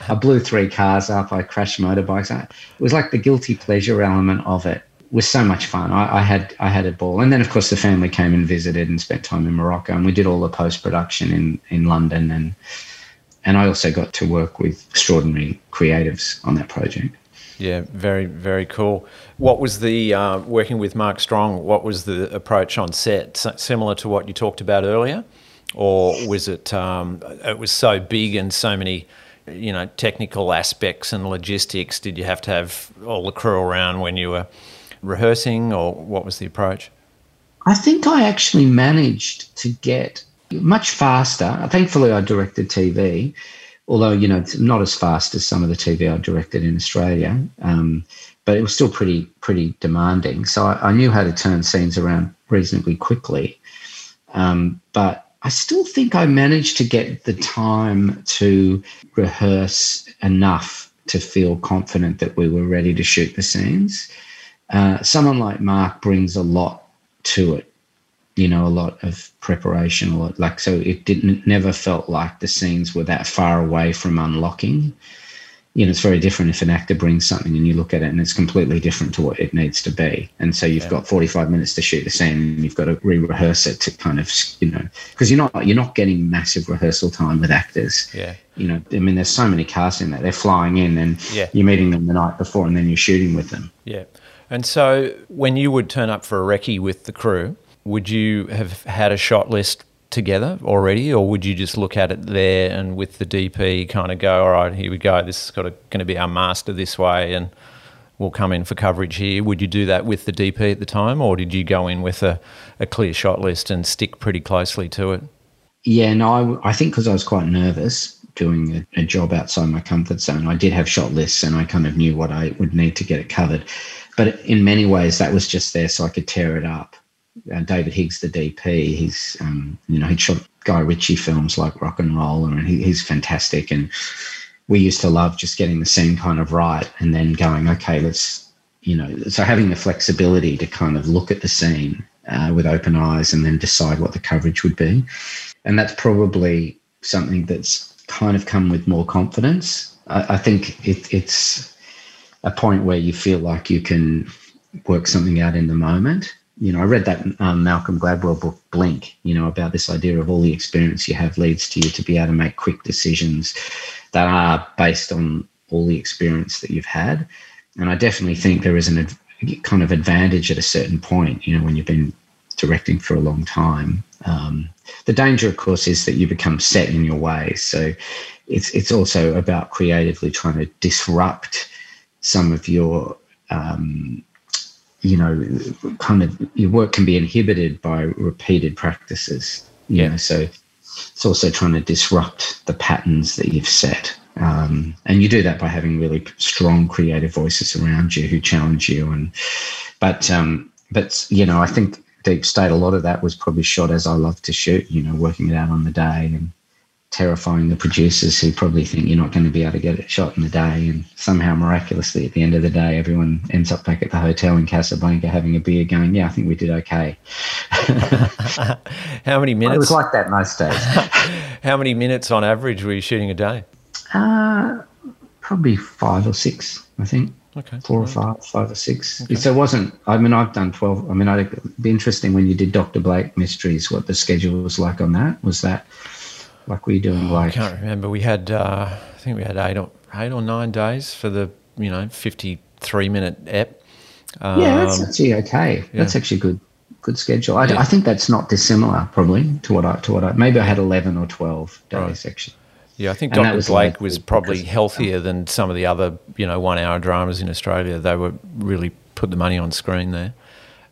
I blew three cars up. I crashed motorbikes. I, it was like the guilty pleasure element of it was so much fun. I, I had I had a ball. And then, of course, the family came and visited and spent time in Morocco, and we did all the post-production in, in London. And, and I also got to work with extraordinary creatives on that project. Yeah, very, very cool. What was the, uh, working with Mark Strong, what was the approach on set? S- similar to what you talked about earlier? Or was it, um, it was so big and so many, you know, technical aspects and logistics, did you have to have all the crew around when you were rehearsing, or what was the approach? I think I actually managed to get much faster. Thankfully, I directed T V. Although, you know, it's not as fast as some of the T V I directed in Australia, um, but it was still pretty pretty demanding. So I, I knew how to turn scenes around reasonably quickly. Um, but I still think I managed to get the time to rehearse enough to feel confident that we were ready to shoot the scenes. Uh, someone like Mark brings a lot to it. You know, a lot of preparation, a lot, like, so it didn't, never felt like the scenes were that far away from unlocking. You know, it's very different if an actor brings something and you look at it and it's completely different to what it needs to be. And so you've yeah. got forty-five minutes to shoot the scene, and you've got to re-rehearse it to kind of, you know, because you're not, you're not getting massive rehearsal time with actors. Yeah. You know, I mean, there's so many casts in that. They're flying in and yeah. you're meeting them the night before, and then you're shooting with them. Yeah. And so when you would turn up for a recce with the crew, would you have had a shot list together already, or would you just look at it there and with the D P kind of go, all right, here we go, this is got to, going to be our master this way and we'll come in for coverage here? Would you do that with the D P at the time, or did you go in with a, a clear shot list and stick pretty closely to it? Yeah, no, I, I think because I was quite nervous doing a, a job outside my comfort zone, I did have shot lists and I kind of knew what I would need to get it covered. But in many ways that was just there so I could tear it up. Uh, David Higgs, the D P, he's, um, you know, he shot Guy Ritchie films like Rock and Roller, and he, he's fantastic. And we used to love just getting the scene kind of right and then going, okay, let's, you know, so having the flexibility to kind of look at the scene uh, with open eyes and then decide what the coverage would be. And that's probably something that's kind of come with more confidence. I, I think it, it's a point where you feel like you can work something out in the moment. You know, I read that um, Malcolm Gladwell book, Blink, you know, about this idea of all the experience you have leads to you to be able to make quick decisions that are based on all the experience that you've had. And I definitely think there is an ad- kind of advantage at a certain point, you know, when you've been directing for a long time. Um, the danger, of course, is that you become set in your ways. So it's it's also about creatively trying to disrupt some of your um you know, kind of your work can be inhibited by repeated practices. You yeah. know, so it's also trying to disrupt the patterns that you've set. Um, and you do that by having really strong creative voices around you who challenge you. And, but, um, but, you know, I think Deep State, a lot of that was probably shot as I love to shoot, you know, working it out on the day and terrifying the producers who probably think you're not going to be able to get it shot in the day, and somehow miraculously at the end of the day everyone ends up back at the hotel in Casablanca having a beer going, yeah, I think we did okay. How many minutes? It was like that most days. How many minutes on average were you shooting a day? Uh, probably five or six, I think. Okay. Four or five, five or six. Okay. So it wasn't, I mean, I've done twelve. I mean, I'd, it'd be interesting when you did Doctor Blake Mysteries, what the schedule was like on that. Was that... Like we doing, oh, like I can't remember. We had, uh, I think we had eight or eight or nine days for the, you know, fifty-three minute ep. Um, yeah, that's actually okay. Yeah. That's actually good, good schedule. I, yeah. I think that's not dissimilar, probably to what I to what I maybe I had eleven or twelve days right. actually. Yeah, I think and Doctor Was Blake was probably healthier than some of the other, you know, one hour dramas in Australia. They were really put the money on screen there.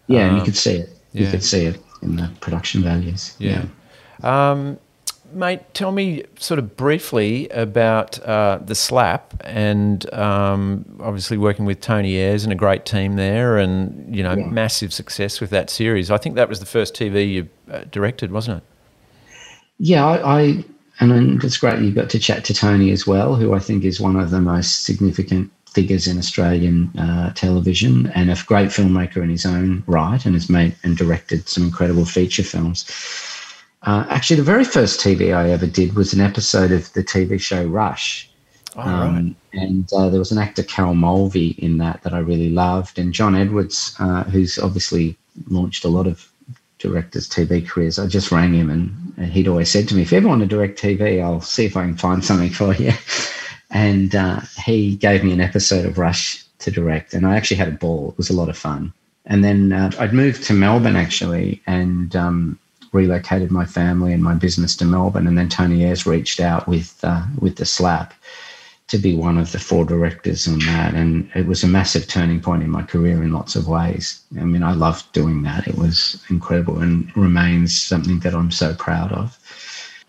Yeah, um, and you could see it. Yeah. You could see it in the production values. Yeah. yeah. Um, Mate, tell me sort of briefly about uh, the slap and um, obviously working with Tony Ayres and a great team there, and, you know, yeah. massive success with that series. I think that was the first T V you uh, directed, wasn't it? Yeah, I, I And then it's great you got to chat to Tony as well, who I think is one of the most significant figures in Australian uh, television, and a great filmmaker in his own right, and has made and directed some incredible feature films. Uh, actually, the very first T V I ever did was an episode of the T V show Rush. Oh, um, right. And uh, there was an actor, Cal Mulvey, in that that I really loved. And John Edwards, uh, who's obviously launched a lot of directors' T V careers. I just rang him and he'd always said to me, if you ever want to direct T V, I'll see if I can find something for you. And uh, he gave me an episode of Rush to direct, and I actually had a ball. It was a lot of fun. And then uh, I'd moved to Melbourne, actually, and um, relocated my family and my business to Melbourne. And then Tony Ayres reached out with uh, with the slap to be one of the four directors on that. And it was a massive turning point in my career in lots of ways. I mean, I loved doing that. It was incredible and remains something that I'm so proud of.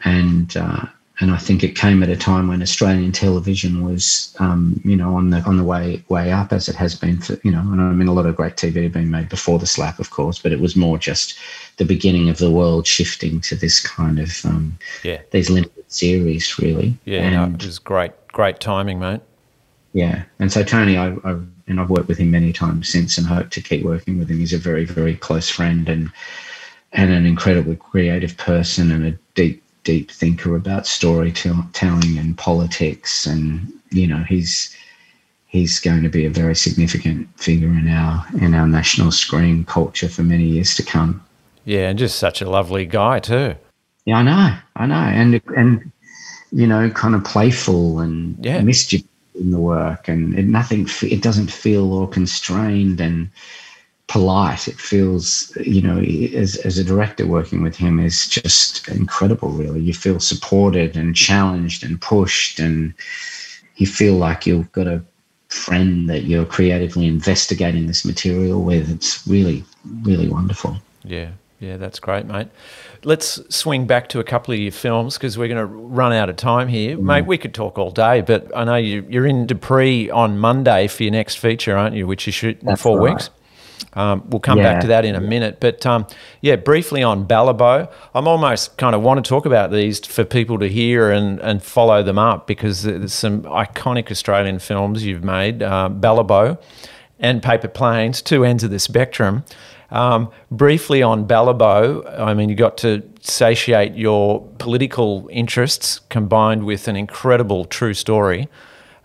And uh, and I think it came at a time when Australian television was, um, you know, on the on the way way up, as it has been for, you know, and I mean, a lot of great T V had been made before the slap, of course, but it was more just the beginning of the world shifting to this kind of, um, yeah, these limited series, really. Yeah, and, no, it was great. Great timing, mate. Yeah. And so Tony, I, I, and I've worked with him many times since and hope to keep working with him. He's a very, very close friend and and an incredibly creative person and a deep, deep thinker about storytelling and politics. And, you know, he's he's going to be a very significant figure in our in our national screen culture for many years to come. Yeah, and just such a lovely guy too. Yeah, I know. I know. And and you know, kind of playful and yeah. mischief in the work, and it, nothing, it doesn't feel all constrained and polite. It feels, you know, as, as a director working with him is just incredible, really. You feel supported and challenged and pushed, and you feel like you've got a friend that you're creatively investigating this material with. It's really, really wonderful. Yeah. Yeah, that's great, mate. Let's swing back to a couple of your films because we're going to run out of time here. Mm. Mate, we could talk all day, but I know you, you're in Dupree on Monday for your next feature, aren't you, which you shoot in four right. weeks. Um, we'll come yeah. back to that in a minute. But, um, yeah, briefly on Balibo, I'm almost kind of want to talk about these for people to hear and, and follow them up because there's some iconic Australian films you've made, uh, Balibo and Paper Planes, two ends of the spectrum. Um, briefly on Balibo, I mean, you got to satiate your political interests combined with an incredible true story.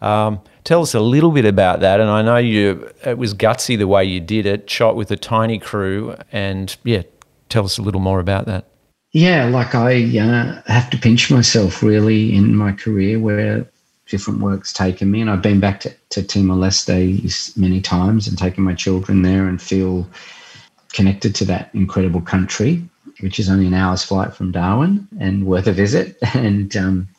Um, tell us a little bit about that. And I know you, it was gutsy the way you did it, shot with a tiny crew. And, yeah, tell us a little more about that. Yeah, like I uh, have to pinch myself really in my career where different work's taken me. And I've been back to, to Timor-Leste many times and taken my children there and feel connected to that incredible country, which is only an hour's flight from Darwin and worth a visit. And um,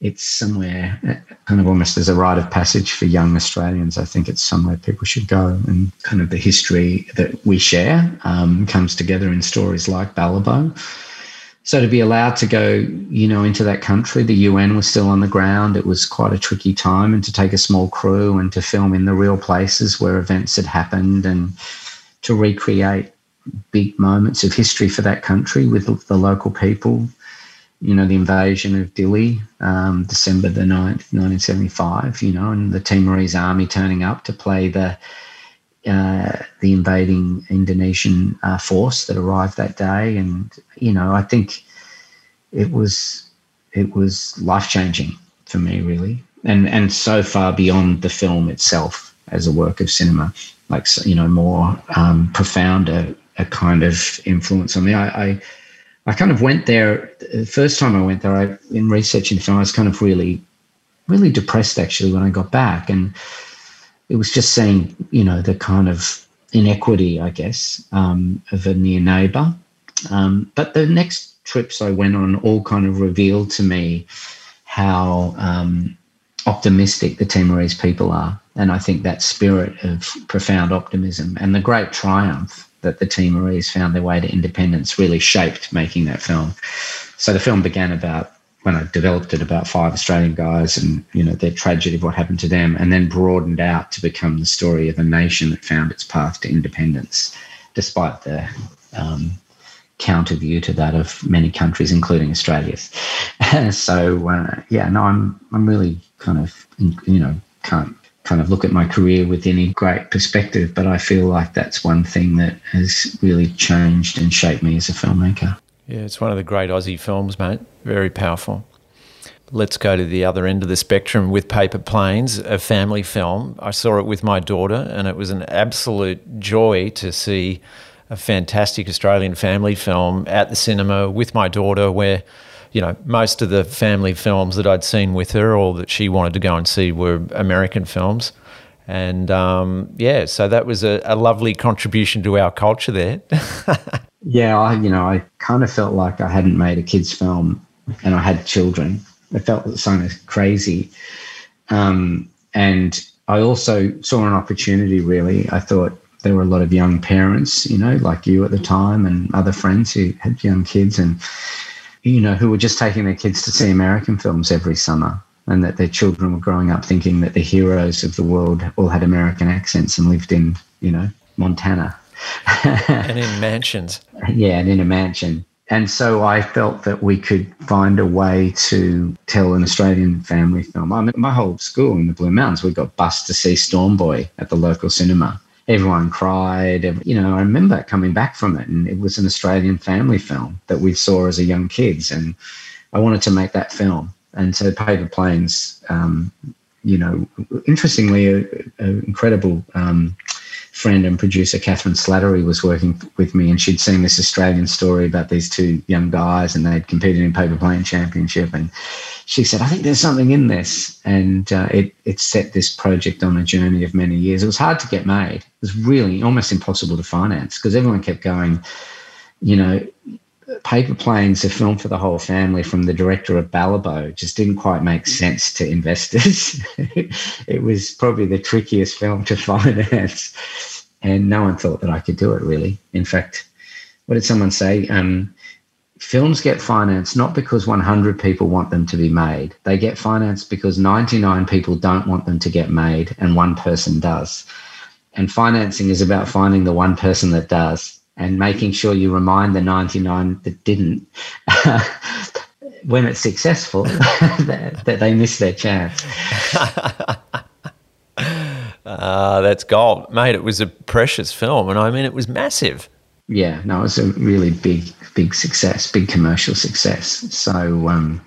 it's somewhere kind of almost as a rite of passage for young Australians. I think it's somewhere people should go, and kind of the history that we share um, comes together in stories like Balibo. So to be allowed to go, you know, into that country, the U N was still on the ground. It was quite a tricky time, and to take a small crew and to film in the real places where events had happened and to recreate big moments of history for that country with the local people, you know, the invasion of Dili, um, December the ninth, nineteen seventy-five, you know, and the Timorese army turning up to play the uh, the invading Indonesian uh, force that arrived that day. And, you know, I think it was it was life-changing for me, really, and and so far beyond the film itself as a work of cinema. Like, you know, more um, profound a, a kind of influence on me. I, I I kind of went there, the first time I went there, I, in researching film, I was kind of really, really depressed, actually, when I got back. And it was just seeing, you know, the kind of inequity, I guess, um, of a near neighbour. Um, but the next trips I went on all kind of revealed to me how um, optimistic the Timorese people are. And I think that spirit of profound optimism and the great triumph that the Timorese found their way to independence really shaped making that film. So the film began about, when I developed it, about five Australian guys and, you know, their tragedy of what happened to them, and then broadened out to become the story of a nation that found its path to independence, despite the um, counter view to that of many countries, including Australia's. so uh, yeah, no, I'm I'm really kind of, you know, can't kind of look at my career with any great perspective, but I feel like that's one thing that has really changed and shaped me as a filmmaker. Yeah, it's one of the great Aussie films, mate. Very powerful. Let's go to the other end of the spectrum with Paper Planes, a family film. I saw it with my daughter and it was an absolute joy to see a fantastic Australian family film at the cinema with my daughter, where, you know, most of the family films that I'd seen with her or that she wanted to go and see were American films. And, um, yeah, so that was a, a lovely contribution to our culture there. Yeah, I, you know, I kind of felt like I hadn't made a kids' film and I had children. It felt something crazy. Um, and I also saw an opportunity, really. I thought there were a lot of young parents, you know, like you at the time and other friends who had young kids and, you know, who were just taking their kids to see American films every summer, and that their children were growing up thinking that the heroes of the world all had American accents and lived in, you know, Montana. And in mansions. Yeah, and in a mansion. And so I felt that we could find a way to tell an Australian family film. I mean, my whole school in the Blue Mountains, we got bused to see Storm Boy at the local cinema. Everyone cried. You know, I remember coming back from it, and it was an Australian family film that we saw as a young kids, and I wanted to make that film. And so Paper Planes, um, you know, interestingly, an incredible um, friend and producer, Catherine Slattery, was working with me, and she'd seen this Australian story about these two young guys and they'd competed in Paper Plane Championship. And she said, I think there's something in this. And uh, it, it set this project on a journey of many years. It was hard to get made. It was really almost impossible to finance because everyone kept going, you know, Paper Planes, a film for the whole family from the director of Balibo, just didn't quite make sense to investors. It was probably the trickiest film to finance, and no one thought that I could do it, really. In fact, what did someone say? Um, films get financed not because one hundred people want them to be made. They get financed because ninety-nine people don't want them to get made and one person does. And financing is about finding the one person that does, and making sure you remind the ninety-nine that didn't when it's successful that, that they missed their chance. Uh, that's gold. Mate, it was a precious film, and I mean it was massive. Yeah, no, it was a really big, big success, big commercial success. So, um,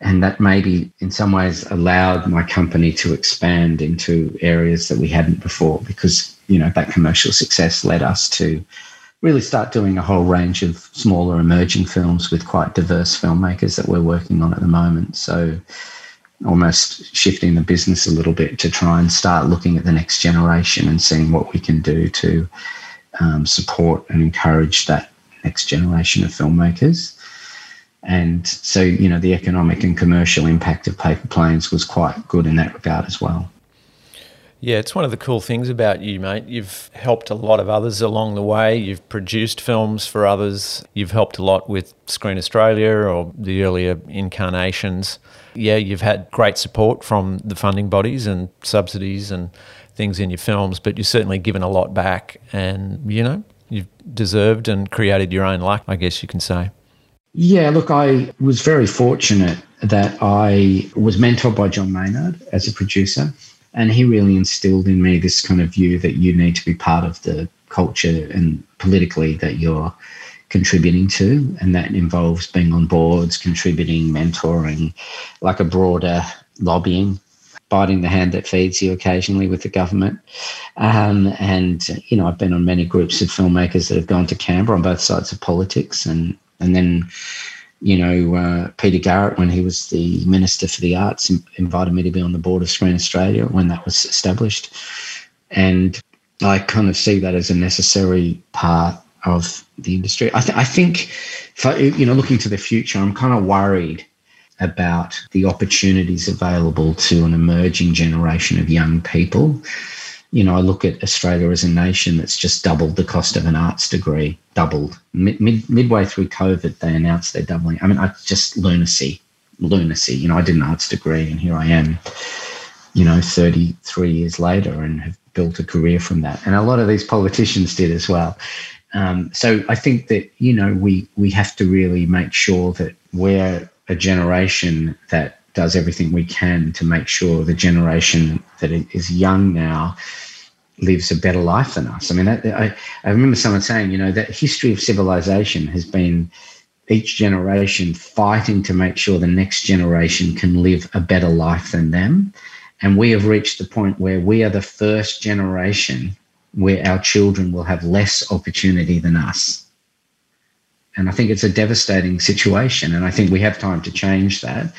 and that maybe in some ways allowed my company to expand into areas that we hadn't before, because, you know, that commercial success led us to really start doing a whole range of smaller emerging films with quite diverse filmmakers that we're working on at the moment. So almost shifting the business a little bit to try and start looking at the next generation and seeing what we can do to um, support and encourage that next generation of filmmakers. And so, you know, the economic and commercial impact of Paper Planes was quite good in that regard as well. Yeah, it's one of the cool things about you, mate. You've helped a lot of others along the way. You've produced films for others. You've helped a lot with Screen Australia or the earlier incarnations. Yeah, you've had great support from the funding bodies and subsidies and things in your films, but you've certainly given a lot back and, you know, you've deserved and created your own luck, I guess you can say. Yeah, look, I was very fortunate that I was mentored by John Maynard as a producer, and he really instilled in me this kind of view that you need to be part of the culture and politically that you're contributing to, and that involves being on boards, contributing, mentoring, like a broader lobbying, biting the hand that feeds you occasionally with the government. Um, and, you know, I've been on many groups of filmmakers that have gone to Canberra on both sides of politics, and And then, you know, uh, Peter Garrett, when he was the Minister for the Arts, invited me to be on the board of Screen Australia when that was established. And I kind of see that as a necessary part of the industry. I, th- I think, for, you know, looking to the future, I'm kind of worried about the opportunities available to an emerging generation of young people. You know, I look at Australia as a nation that's just doubled the cost of an arts degree, doubled. Mid, mid, midway through COVID, they announced they're doubling. I mean, I just lunacy, lunacy. You know, I did an arts degree and here I am, you know, thirty-three years later and have built a career from that. And a lot of these politicians did as well. Um, so I think that, you know, we, we have to really make sure that we're a generation that does everything we can to make sure the generation that is young now lives a better life than us. I mean, I, I remember someone saying, you know, that history of civilization has been each generation fighting to make sure the next generation can live a better life than them. And we have reached the point where we are the first generation where our children will have less opportunity than us. And I think it's a devastating situation. And I think we have time to change that.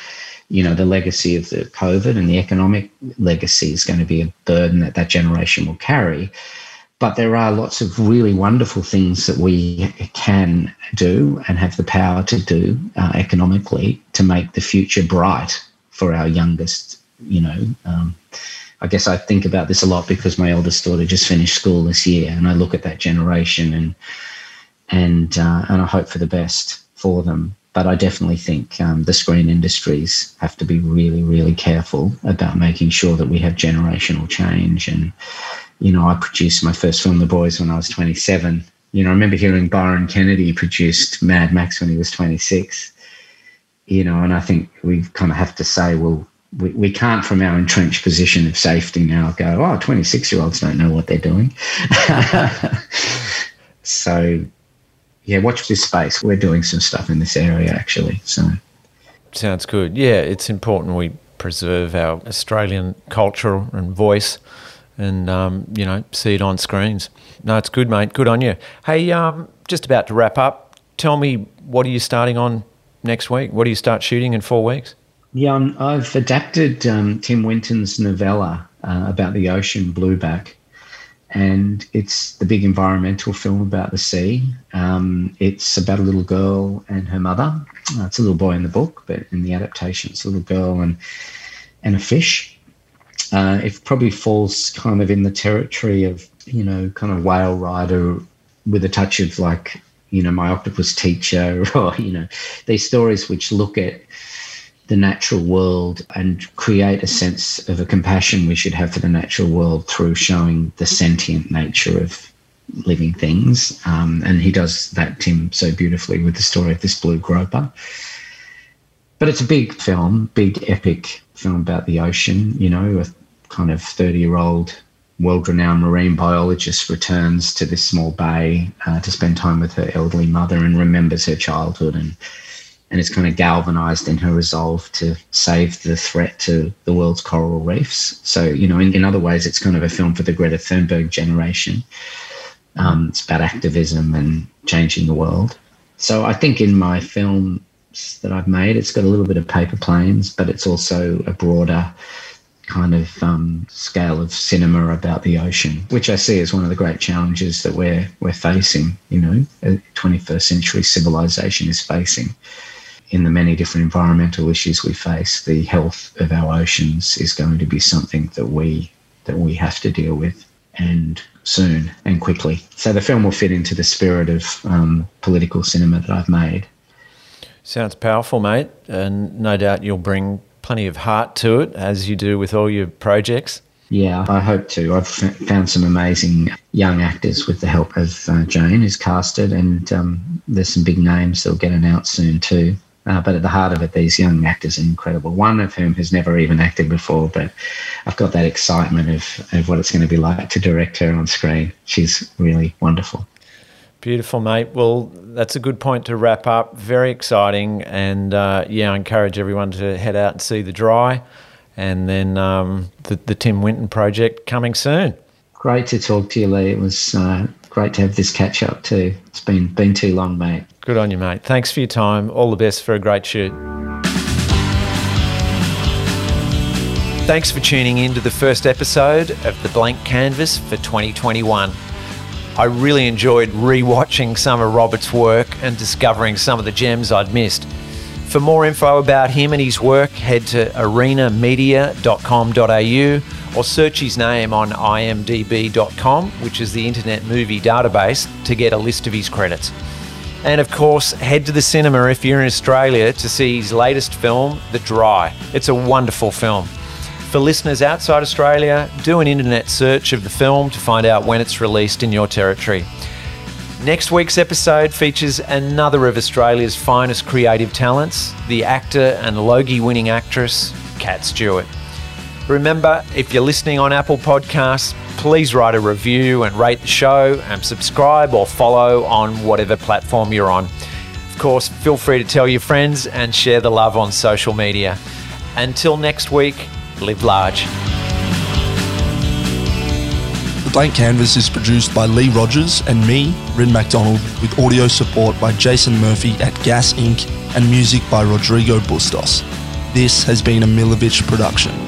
You know, the legacy of the COVID and the economic legacy is going to be a burden that that generation will carry. But there are lots of really wonderful things that we can do and have the power to do uh, economically to make the future bright for our youngest, you know. Um, I guess I think about this a lot because my eldest daughter just finished school this year, and I look at that generation and and uh, and I hope for the best for them. But I definitely think um, the screen industries have to be really, really careful about making sure that we have generational change. And, you know, I produced my first film, The Boys, when I was twenty-seven. You know, I remember hearing Byron Kennedy produced Mad Max when he was twenty-six. You know, and I think we kind of have to say, well, we, we can't from our entrenched position of safety now go, oh, twenty-six-year-olds don't know what they're doing. So... yeah, watch this space. We're doing some stuff in this area, actually. So, sounds good. Yeah, it's important we preserve our Australian culture and voice and, um, you know, see it on screens. No, it's good, mate. Good on you. Hey, um, just about to wrap up. Tell me, what are you starting on next week? What do you start shooting in four weeks? Yeah, um, I've adapted um, Tim Winton's novella uh, about the ocean, Blueback. And it's the big environmental film about the sea. Um, it's about a little girl and her mother. Uh, it's a little boy in the book, but in the adaptation, it's a little girl and and a fish. Uh, it probably falls kind of in the territory of, you know, kind of Whale Rider with a touch of like, you know, My Octopus Teacher, or, you know, these stories which look at the natural world and create a sense of a compassion we should have for the natural world through showing the sentient nature of living things. Um, and he does that, Tim, so beautifully with the story of this blue groper. But it's a big film, big epic film about the ocean. You know, a kind of thirty-year-old world-renowned marine biologist returns to this small bay uh, to spend time with her elderly mother and remembers her childhood, and And it's kind of galvanised in her resolve to save the threat to the world's coral reefs. So, you know, in, in other ways, it's kind of a film for the Greta Thunberg generation. Um, it's about activism and changing the world. So I think in my films that I've made, it's got a little bit of Paper Planes, but it's also a broader kind of um, scale of cinema about the ocean, which I see as one of the great challenges that we're, we're facing, you know, twenty-first century civilization is facing. In the many different environmental issues we face, the health of our oceans is going to be something that we that we have to deal with, and soon and quickly. So the film will fit into the spirit of um, political cinema that I've made. Sounds powerful, mate, and no doubt you'll bring plenty of heart to it, as you do with all your projects. Yeah, I hope to. I've found some amazing young actors with the help of uh, Jane, who's casted, and um, there's some big names that'll get announced soon too. Uh, but at the heart of it, these young actors are incredible, one of whom has never even acted before, but I've got that excitement of, of what it's going to be like to direct her on screen. She's really wonderful. Beautiful, mate. Well, that's a good point to wrap up. Very exciting. And, uh, yeah, I encourage everyone to head out and see The Dry, and then um, the, the Tim Winton project coming soon. Great to talk to you, Lee. It was uh, great to have this catch-up too. It's been, been too long, mate. Good on you, mate. Thanks for your time. All the best for a great shoot. Thanks for tuning in to the first episode of The Blank Canvas for twenty twenty-one. I really enjoyed re-watching some of Robert's work and discovering some of the gems I'd missed. For more info about him and his work, head to arena media dot com dot a u or search his name on i m d b dot com, which is the Internet Movie Database, to get a list of his credits. And of course, head to the cinema if you're in Australia to see his latest film, The Dry. It's a wonderful film. For listeners outside Australia, do an internet search of the film to find out when it's released in your territory. Next week's episode features another of Australia's finest creative talents, the actor and Logie-winning actress, Cat Stewart. Remember, if you're listening on Apple Podcasts, please write a review and rate the show and subscribe or follow on whatever platform you're on. Of course, feel free to tell your friends and share the love on social media. Until next week, live large. The Blank Canvas is produced by Lee Rogers and me, Ryn MacDonald, with audio support by Jason Murphy at Gas Incorporated and music by Rodrigo Bustos. This has been a Milovich production.